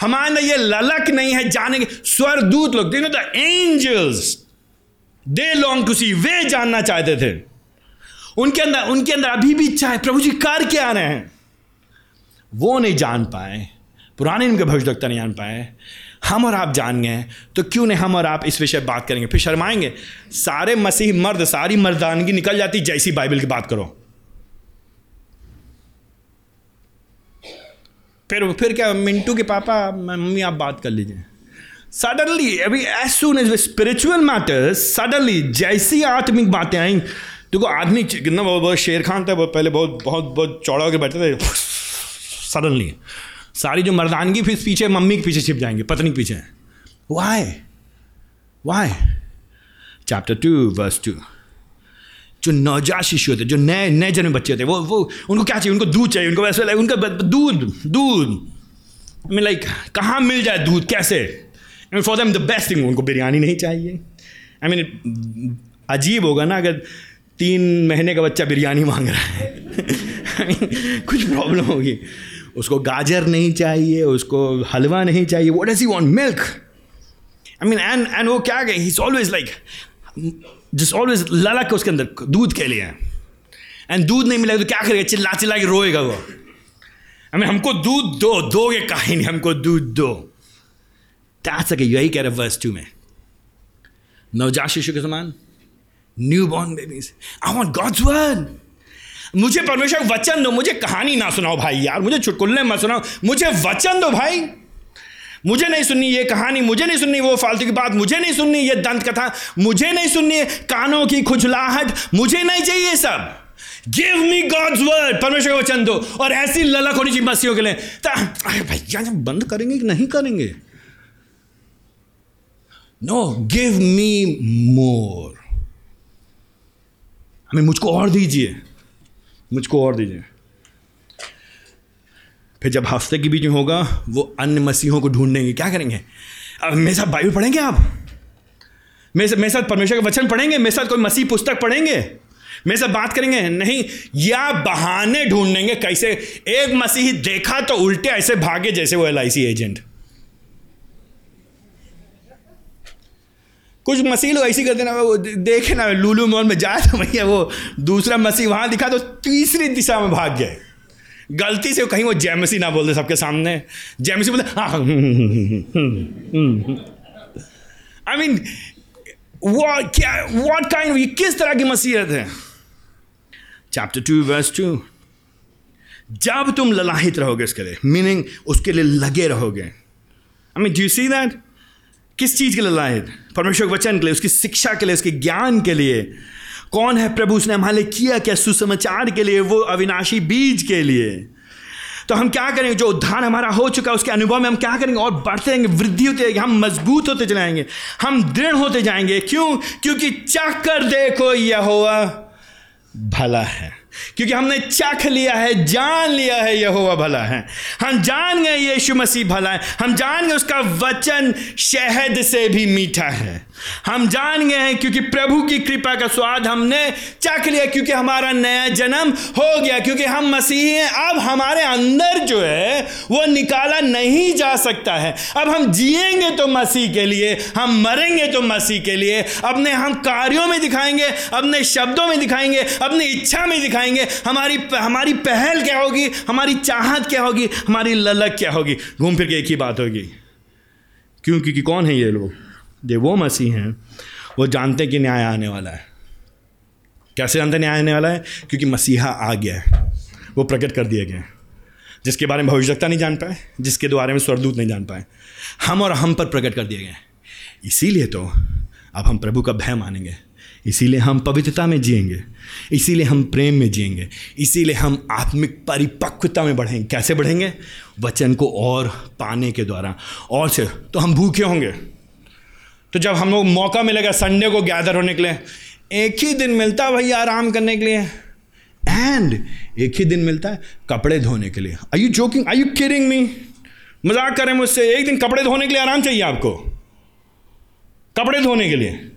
हमारे अंदर ये ललक नहीं है जाने के। स्वर्गदूत लोग, the angels, they long to see, वे जानना चाहते थे, उनके अंदर अभी भी इच्छा है प्रभु जी कर क्या रहे हैं, वो नहीं जान पाए, पुराने इनके भविष्यवक्ता नहीं जान पाए, हम और आप जान गए, तो क्यों नहीं हम और आप इस विषय पर बात करेंगे, फिर शर्माएंगे। सारे मसीह मर्द, सारी मर्दानगी निकल जाती जैसी बाइबल की बात करो, फिर क्या मिंटू के पापा मम्मी आप बात कर लीजिए। सडनली अभी as soon as spiritual matters, suddenly जैसी आत्मिक बातें आई, देखो आदमी कितना बहुत शेर खान था, पहले बहुत बहुत बहुत चौड़ा होकर बैठते थे, सडनली सारी जो मर्दानगी फिर पीछे मम्मी के पीछे छिप जाएंगे, पत्नी के पीछे। वाई चैप्टर 2 verse 2, जो नवजात शिशु होते, जो नए जन्मे बच्चे होते, वो उनको क्या चाहिए, उनको दूध चाहिए, उनको वैसे लाइक उनका दूध में लाइक कहाँ मिल जाए दूध, कैसे, I mean for them the best thing, उनको बिरयानी नहीं चाहिए। आई मीन अजीब होगा ना अगर 3 महीने का बच्चा बिरयानी मांग रहा है कुछ प्रॉब्लम होगी। उसको गाजर नहीं चाहिए, उसको हलवा नहीं चाहिए, what does he want, milk. I mean and वो क्या गई, he is always like just always ललक उसके अंदर दूध के लिए, एंड दूध नहीं मिलेगा तो क्या करेगा, चिल्ला चिल्ला के रोएगा वो। आई मीन हमको दूध दो, दोगे काहे नहीं, हमको दूध दो। सके यही कह रहे वर्स 2 में, नवजात शिशु के समान, new born babies, I want God's word, मुझे परमेश्वर वचन दो, मुझे कहानी ना सुनाओ भाई यार, मुझे चुटकुल्ले मत सुनाओ, मुझे वचन दो भाई, मुझे नहीं सुननी ये कहानी, मुझे नहीं सुननी वो फालतू की बात, मुझे नहीं सुननी ये दंत कथा, मुझे नहीं सुननी कानों की खुजलाहट, मुझे नहीं चाहिए सब, गिव मी गॉड्स वर्ड, परमेश्वर का वचन दो। और ऐसी ललक होनी चाहिए मसीहों के लिए, अरे भैया जब बंद करेंगे कि नहीं करेंगे, नो गिव मी मोर, हमें मुझको और दीजिए। फिर जब हफ्ते के बीच में होगा, वो अन्य मसीहों को ढूंढेंगे, क्या करेंगे, अब मेरे साथ बाइबल पढ़ेंगे, आप मेरे साथ परमेश्वर के वचन पढ़ेंगे, मेरे साथ कोई मसीह पुस्तक पढ़ेंगे, मेरे साथ बात करेंगे, नहीं, या बहाने ढूंढेंगे कैसे। एक मसीह देखा तो उल्टे ऐसे भागे जैसे वो LIC एजेंट। कुछ मसीह लोग ऐसी करते ना, वो देखे ना लूलू मॉल में जाए तो भैया वो दूसरा मसीह वहाँ दिखा तो तीसरी दिशा में भाग गए, गलती से कहीं वो जैमसी ना बोल दे सबके सामने, जैमसी बोलते हाँ। आई मीन व्हाट काइंड, किस तरह की मसीहत है। चैप्टर 2 verse 2, जब तुम ललाहित रहोगे इसके लिए, मीनिंग उसके लिए लगे रहोगे। I mean do you see that, किस चीज़ के लिए लायक, परमेश्वर के वचन के लिए, उसकी शिक्षा के लिए, उसके ज्ञान के लिए, कौन है प्रभु, उसने हमारे लिए किया क्या, सुसमाचार के लिए, वो अविनाशी बीज के लिए। तो हम क्या करेंगे, जो उद्धार हमारा हो चुका है उसके अनुभव में हम क्या करेंगे, और बढ़ते रहेंगे, वृद्धि होती रहेगी, हम मजबूत होते जाएंगे, हम दृढ़ होते जाएंगे। क्यों, क्योंकि चख कर देखो यहोवा भला है, क्योंकि हमने चख लिया है, जान लिया है यहोवा भला है, हम जान गए यीशु मसीह भला है, हम जान गए उसका वचन शहद से भी मीठा है, हम जान गए हैं क्योंकि प्रभु की कृपा का स्वाद हमने चख लिया, क्योंकि हमारा नया जन्म हो गया, क्योंकि हम मसीही हैं। अब हमारे अंदर जो है वो निकाला नहीं जा सकता है, अब हम जिएंगे तो मसीह के लिए, हम मरेंगे तो मसीह के लिए, अपने हम कार्यों में दिखाएंगे, अपने शब्दों में दिखाएंगे, अपनी इच्छा में दिखाएंगे, हमारी पहल क्या होगी, हमारी चाहत क्या होगी, हमारी ललक क्या होगी, घूम फिर के एक ही बात होगी। क्योंकि कौन है ये लोग, ये वो मसीह हैं, वो जानते हैं कि न्याय आने वाला है। कैसे जानते न्याय आने वाला है, क्योंकि मसीहा आ गया है, वो प्रकट कर दिए गए, जिसके बारे में भविष्यवक्ता नहीं जान पाए, जिसके द्वारे में स्वर्गदूत नहीं जान पाए, हम और हम पर प्रकट कर दिए गए। इसीलिए तो अब हम प्रभु का भय मानेंगे, इसीलिए हम पवित्रता में जिएंगे, इसीलिए हम प्रेम में जिएंगे, इसीलिए हम आत्मिक परिपक्वता में बढ़ेंगे। कैसे बढ़ेंगे? वचन को और पाने के द्वारा। और से तो हम भूखे होंगे। तो जब हम लोग मौका मिलेगा संडे को गैदर होने के लिए, एक ही दिन मिलता है भैया आराम करने के लिए, एंड एक ही दिन मिलता है कपड़े धोने के लिए। Are you joking? Are you kidding me? मजाक करें मुझसे? एक दिन कपड़े धोने के लिए आराम चाहिए आपको, कपड़े धोने के लिए।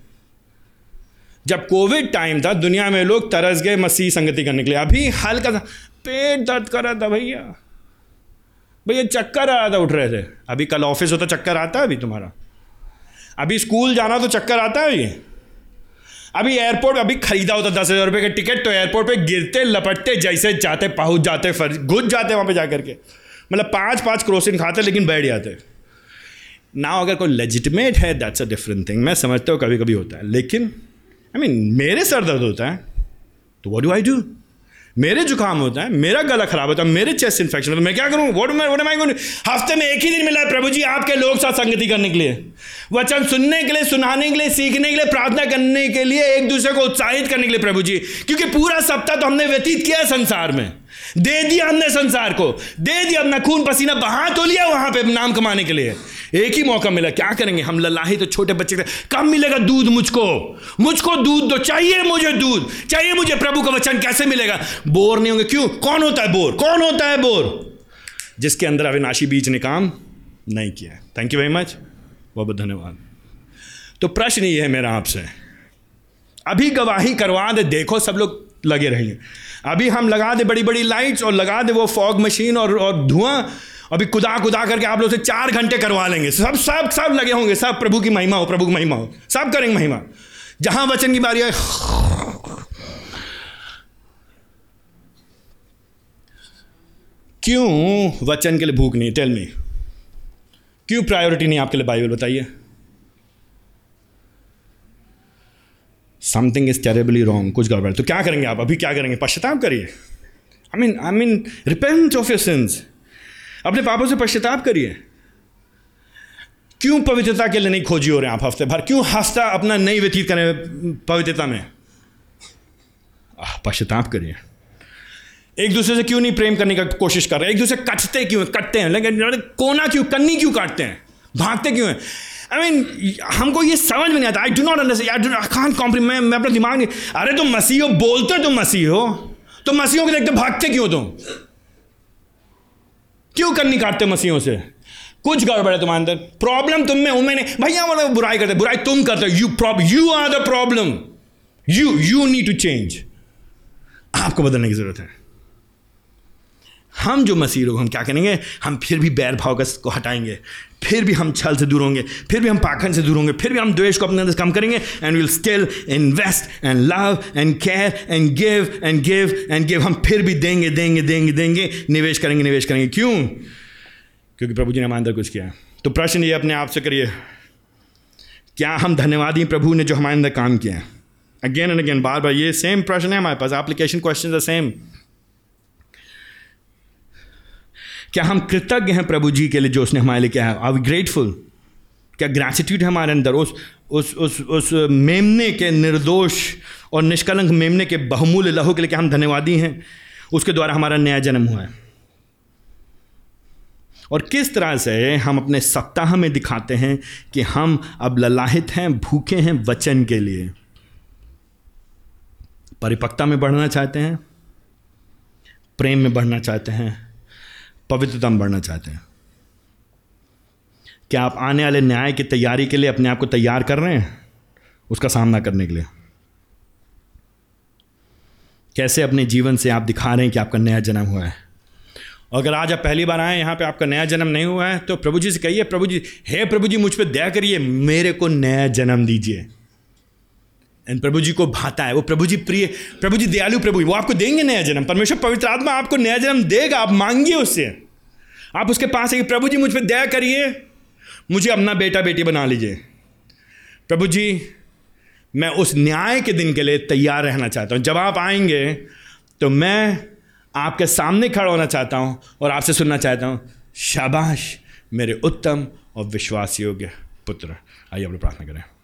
जब कोविड टाइम था दुनिया में लोग तरस गए मसीह संगति करने के लिए। अभी हल्का सा पेट दर्द कर रहा था भैया, भैया चक्कर आ रहा था, उठ रहे थे। अभी कल ऑफिस होता चक्कर आता है अभी तुम्हारा, अभी स्कूल जाना तो चक्कर आता है अभी एयरपोर्ट, अभी खरीदा होता 10,000 रुपये का टिकट तो एयरपोर्ट पे गिरते लपटते जैसे जाते पहुंच जाते, फिर घुस जाते वहाँ पे जा करके, मतलब 5-5 क्रोसिन खाते लेकिन बैठ जाते ना। अगर कोई लेजिटिमेट है दैट्स अ डिफरेंट थिंग, मैं समझता हूँ कभी कभी होता है, लेकिन आई मीन मेरे सर दर्द होता है तो व्हाट डू आई डू? मेरे जुकाम होता है, मेरा गला खराब होता है, मेरे चेस्ट इन्फेक्शन होता है, मैं क्या करूँ? What am I going? हफ्ते में एक ही दिन मिला है प्रभु जी आपके लोग साथ संगति करने के लिए, वचन सुनने के लिए, सुनाने के लिए, सीखने के लिए, प्रार्थना करने के लिए, एक दूसरे को उत्साहित करने के लिए प्रभु जी। क्योंकि पूरा सप्ताह तो हमने व्यतीत किया है संसार में, दे दिया हमने संसार को, दे दिया अपना खून पसीना बहा तो लिया वहां पे नाम कमाने के लिए। एक ही मौका मिला, क्या करेंगे हम? ललाही तो छोटे बच्चे के कब मिलेगा दूध, मुझको दूध दो, चाहिए मुझे दूध, चाहिए मुझे प्रभु का वचन। कैसे मिलेगा? बोर नहीं होंगे। क्यों? कौन होता है बोर? कौन होता है बोर? जिसके अंदर अविनाशी बीज ने काम नहीं किया। थैंक यू वेरी मच, बहुत बहुत धन्यवाद। तो प्रश्न ये है मेरा आपसे, अभी गवाही करवा दे, देखो सब लोग लगे रहेंगे। अभी हम लगा दे बड़ी बड़ी लाइट्स और लगा दे वो फॉग मशीन और धुआं, अभी कुदा करके आप लोग से 4 घंटे करवा लेंगे, सब लगे होंगे, सब प्रभु की महिमा हो, प्रभु की महिमा हो, सब करेंगे महिमा। जहां वचन की बारी आए क्यों वचन के लिए भूख नहीं? टेल मी, क्यों प्रायोरिटी नहीं आपके लिए बाइबल? बताइए। समथिंग इज टेरेबली रॉन्ग, कुछ गड़बड़। तो क्या करेंगे आप? अभी क्या करेंगे? पश्चाताप करिए। I mean repent of your sins, अपने पापों से पश्चाताप करिए। क्यों पवित्रता के लिए नहीं खोजी हो रहे आप हफ्ते भर? क्यों हफ्ता अपना नहीं व्यतीत करें पवित्रता में? पश्चाताप करिए। एक दूसरे से क्यों नहीं प्रेम करने का कोशिश कर रहे? एक दूसरे कटते क्यों हैं? कटते हैं लेकिन कोना क्यों, कन्नी क्यों काटते हैं? भागते क्यों हैं? आई मीन हमको ये समझ में नहीं आता। I do not understand, I can't comprehend, मैं अपना दिमाग नहीं। अरे तुम मसीह हो, बोलते तुम मसीह हो, तो मसीहों को देखते भागते क्यों? तुम क्यों कन्नी काटते मसीहों से? कुछ गड़बड़ है तुम्हारे अंदर, प्रॉब्लम तुम में हूं मैंने। भैया वो बुराई करते, बुराई तुम करते, you are the problem, you need to change, आपको बदलने की जरूरत है। हम जो मसीह लोग, हम क्या करेंगे? हम फिर भी बैर भाव को हटाएंगे, फिर भी हम छल से दूर होंगे, फिर भी हम पाखंड से दूर होंगे, फिर भी हम द्वेष को अपने अंदर कम करेंगे। And we will still invest and love and care and give and give and give. हम फिर भी देंगे देंगे देंगे देंगे, निवेश करेंगे निवेश करेंगे। क्यों? क्योंकि प्रभु जी ने हमारे अंदर कुछ किया। तो प्रश्न ये अपने आप से करिए, क्या हम धन्यवादी प्रभु ने जो हमारे अंदर काम किया? अगेन एंड अगेन, बार बार ये सेम प्रश्न है हमारे पास, एप्लीकेशन क्वेश्चन द सेम। क्या हम कृतज्ञ हैं प्रभु जी के लिए जो उसने हमारे लिए किया है? Are we grateful? क्या ग्रैटिट्यूड है हमारे अंदर उस मेमने के, निर्दोष और निष्कलंक मेमने के बहुमूल्य लहू के लिए? क्या हम धन्यवादी हैं उसके द्वारा हमारा नया जन्म हुआ है? और किस तरह से हम अपने सप्ताह में दिखाते हैं कि हम अब ललाहित हैं, भूखे हैं वचन के लिए, परिपक्वता में बढ़ना चाहते हैं, प्रेम में बढ़ना चाहते हैं, पवित्रता में बढ़ना चाहते हैं? क्या आप आने वाले न्याय की तैयारी के लिए अपने आप को तैयार कर रहे हैं, उसका सामना करने के लिए? कैसे अपने जीवन से आप दिखा रहे हैं कि आपका नया जन्म हुआ है? अगर आज आप पहली बार आए यहाँ पे, आपका नया जन्म नहीं हुआ है, तो प्रभु जी से कहिए, प्रभु जी मुझ पे दया करिए, मेरे को नया जन्म दीजिए। एंड प्रभु जी को भाता है, वो प्रभु जी प्रिय, प्रभु जी दयालु प्रभु, वो आपको देंगे नया जन्म। परमेश्वर पवित्र आत्मा आपको नया जन्म देगा। आप मांगिए उससे, आप उसके पास आइए, प्रभु जी मुझ पर दया करिए, मुझे अपना बेटा बेटी बना लीजिए। प्रभु जी मैं उस न्याय के दिन के लिए तैयार रहना चाहता हूँ। जब आप आएंगे तो मैं आपके सामने खड़ा होना चाहता हूँ और आपसे सुनना चाहता हूँ, शाबाश मेरे उत्तम और विश्वास योग्य पुत्र। आइए अपनी प्रार्थना करें।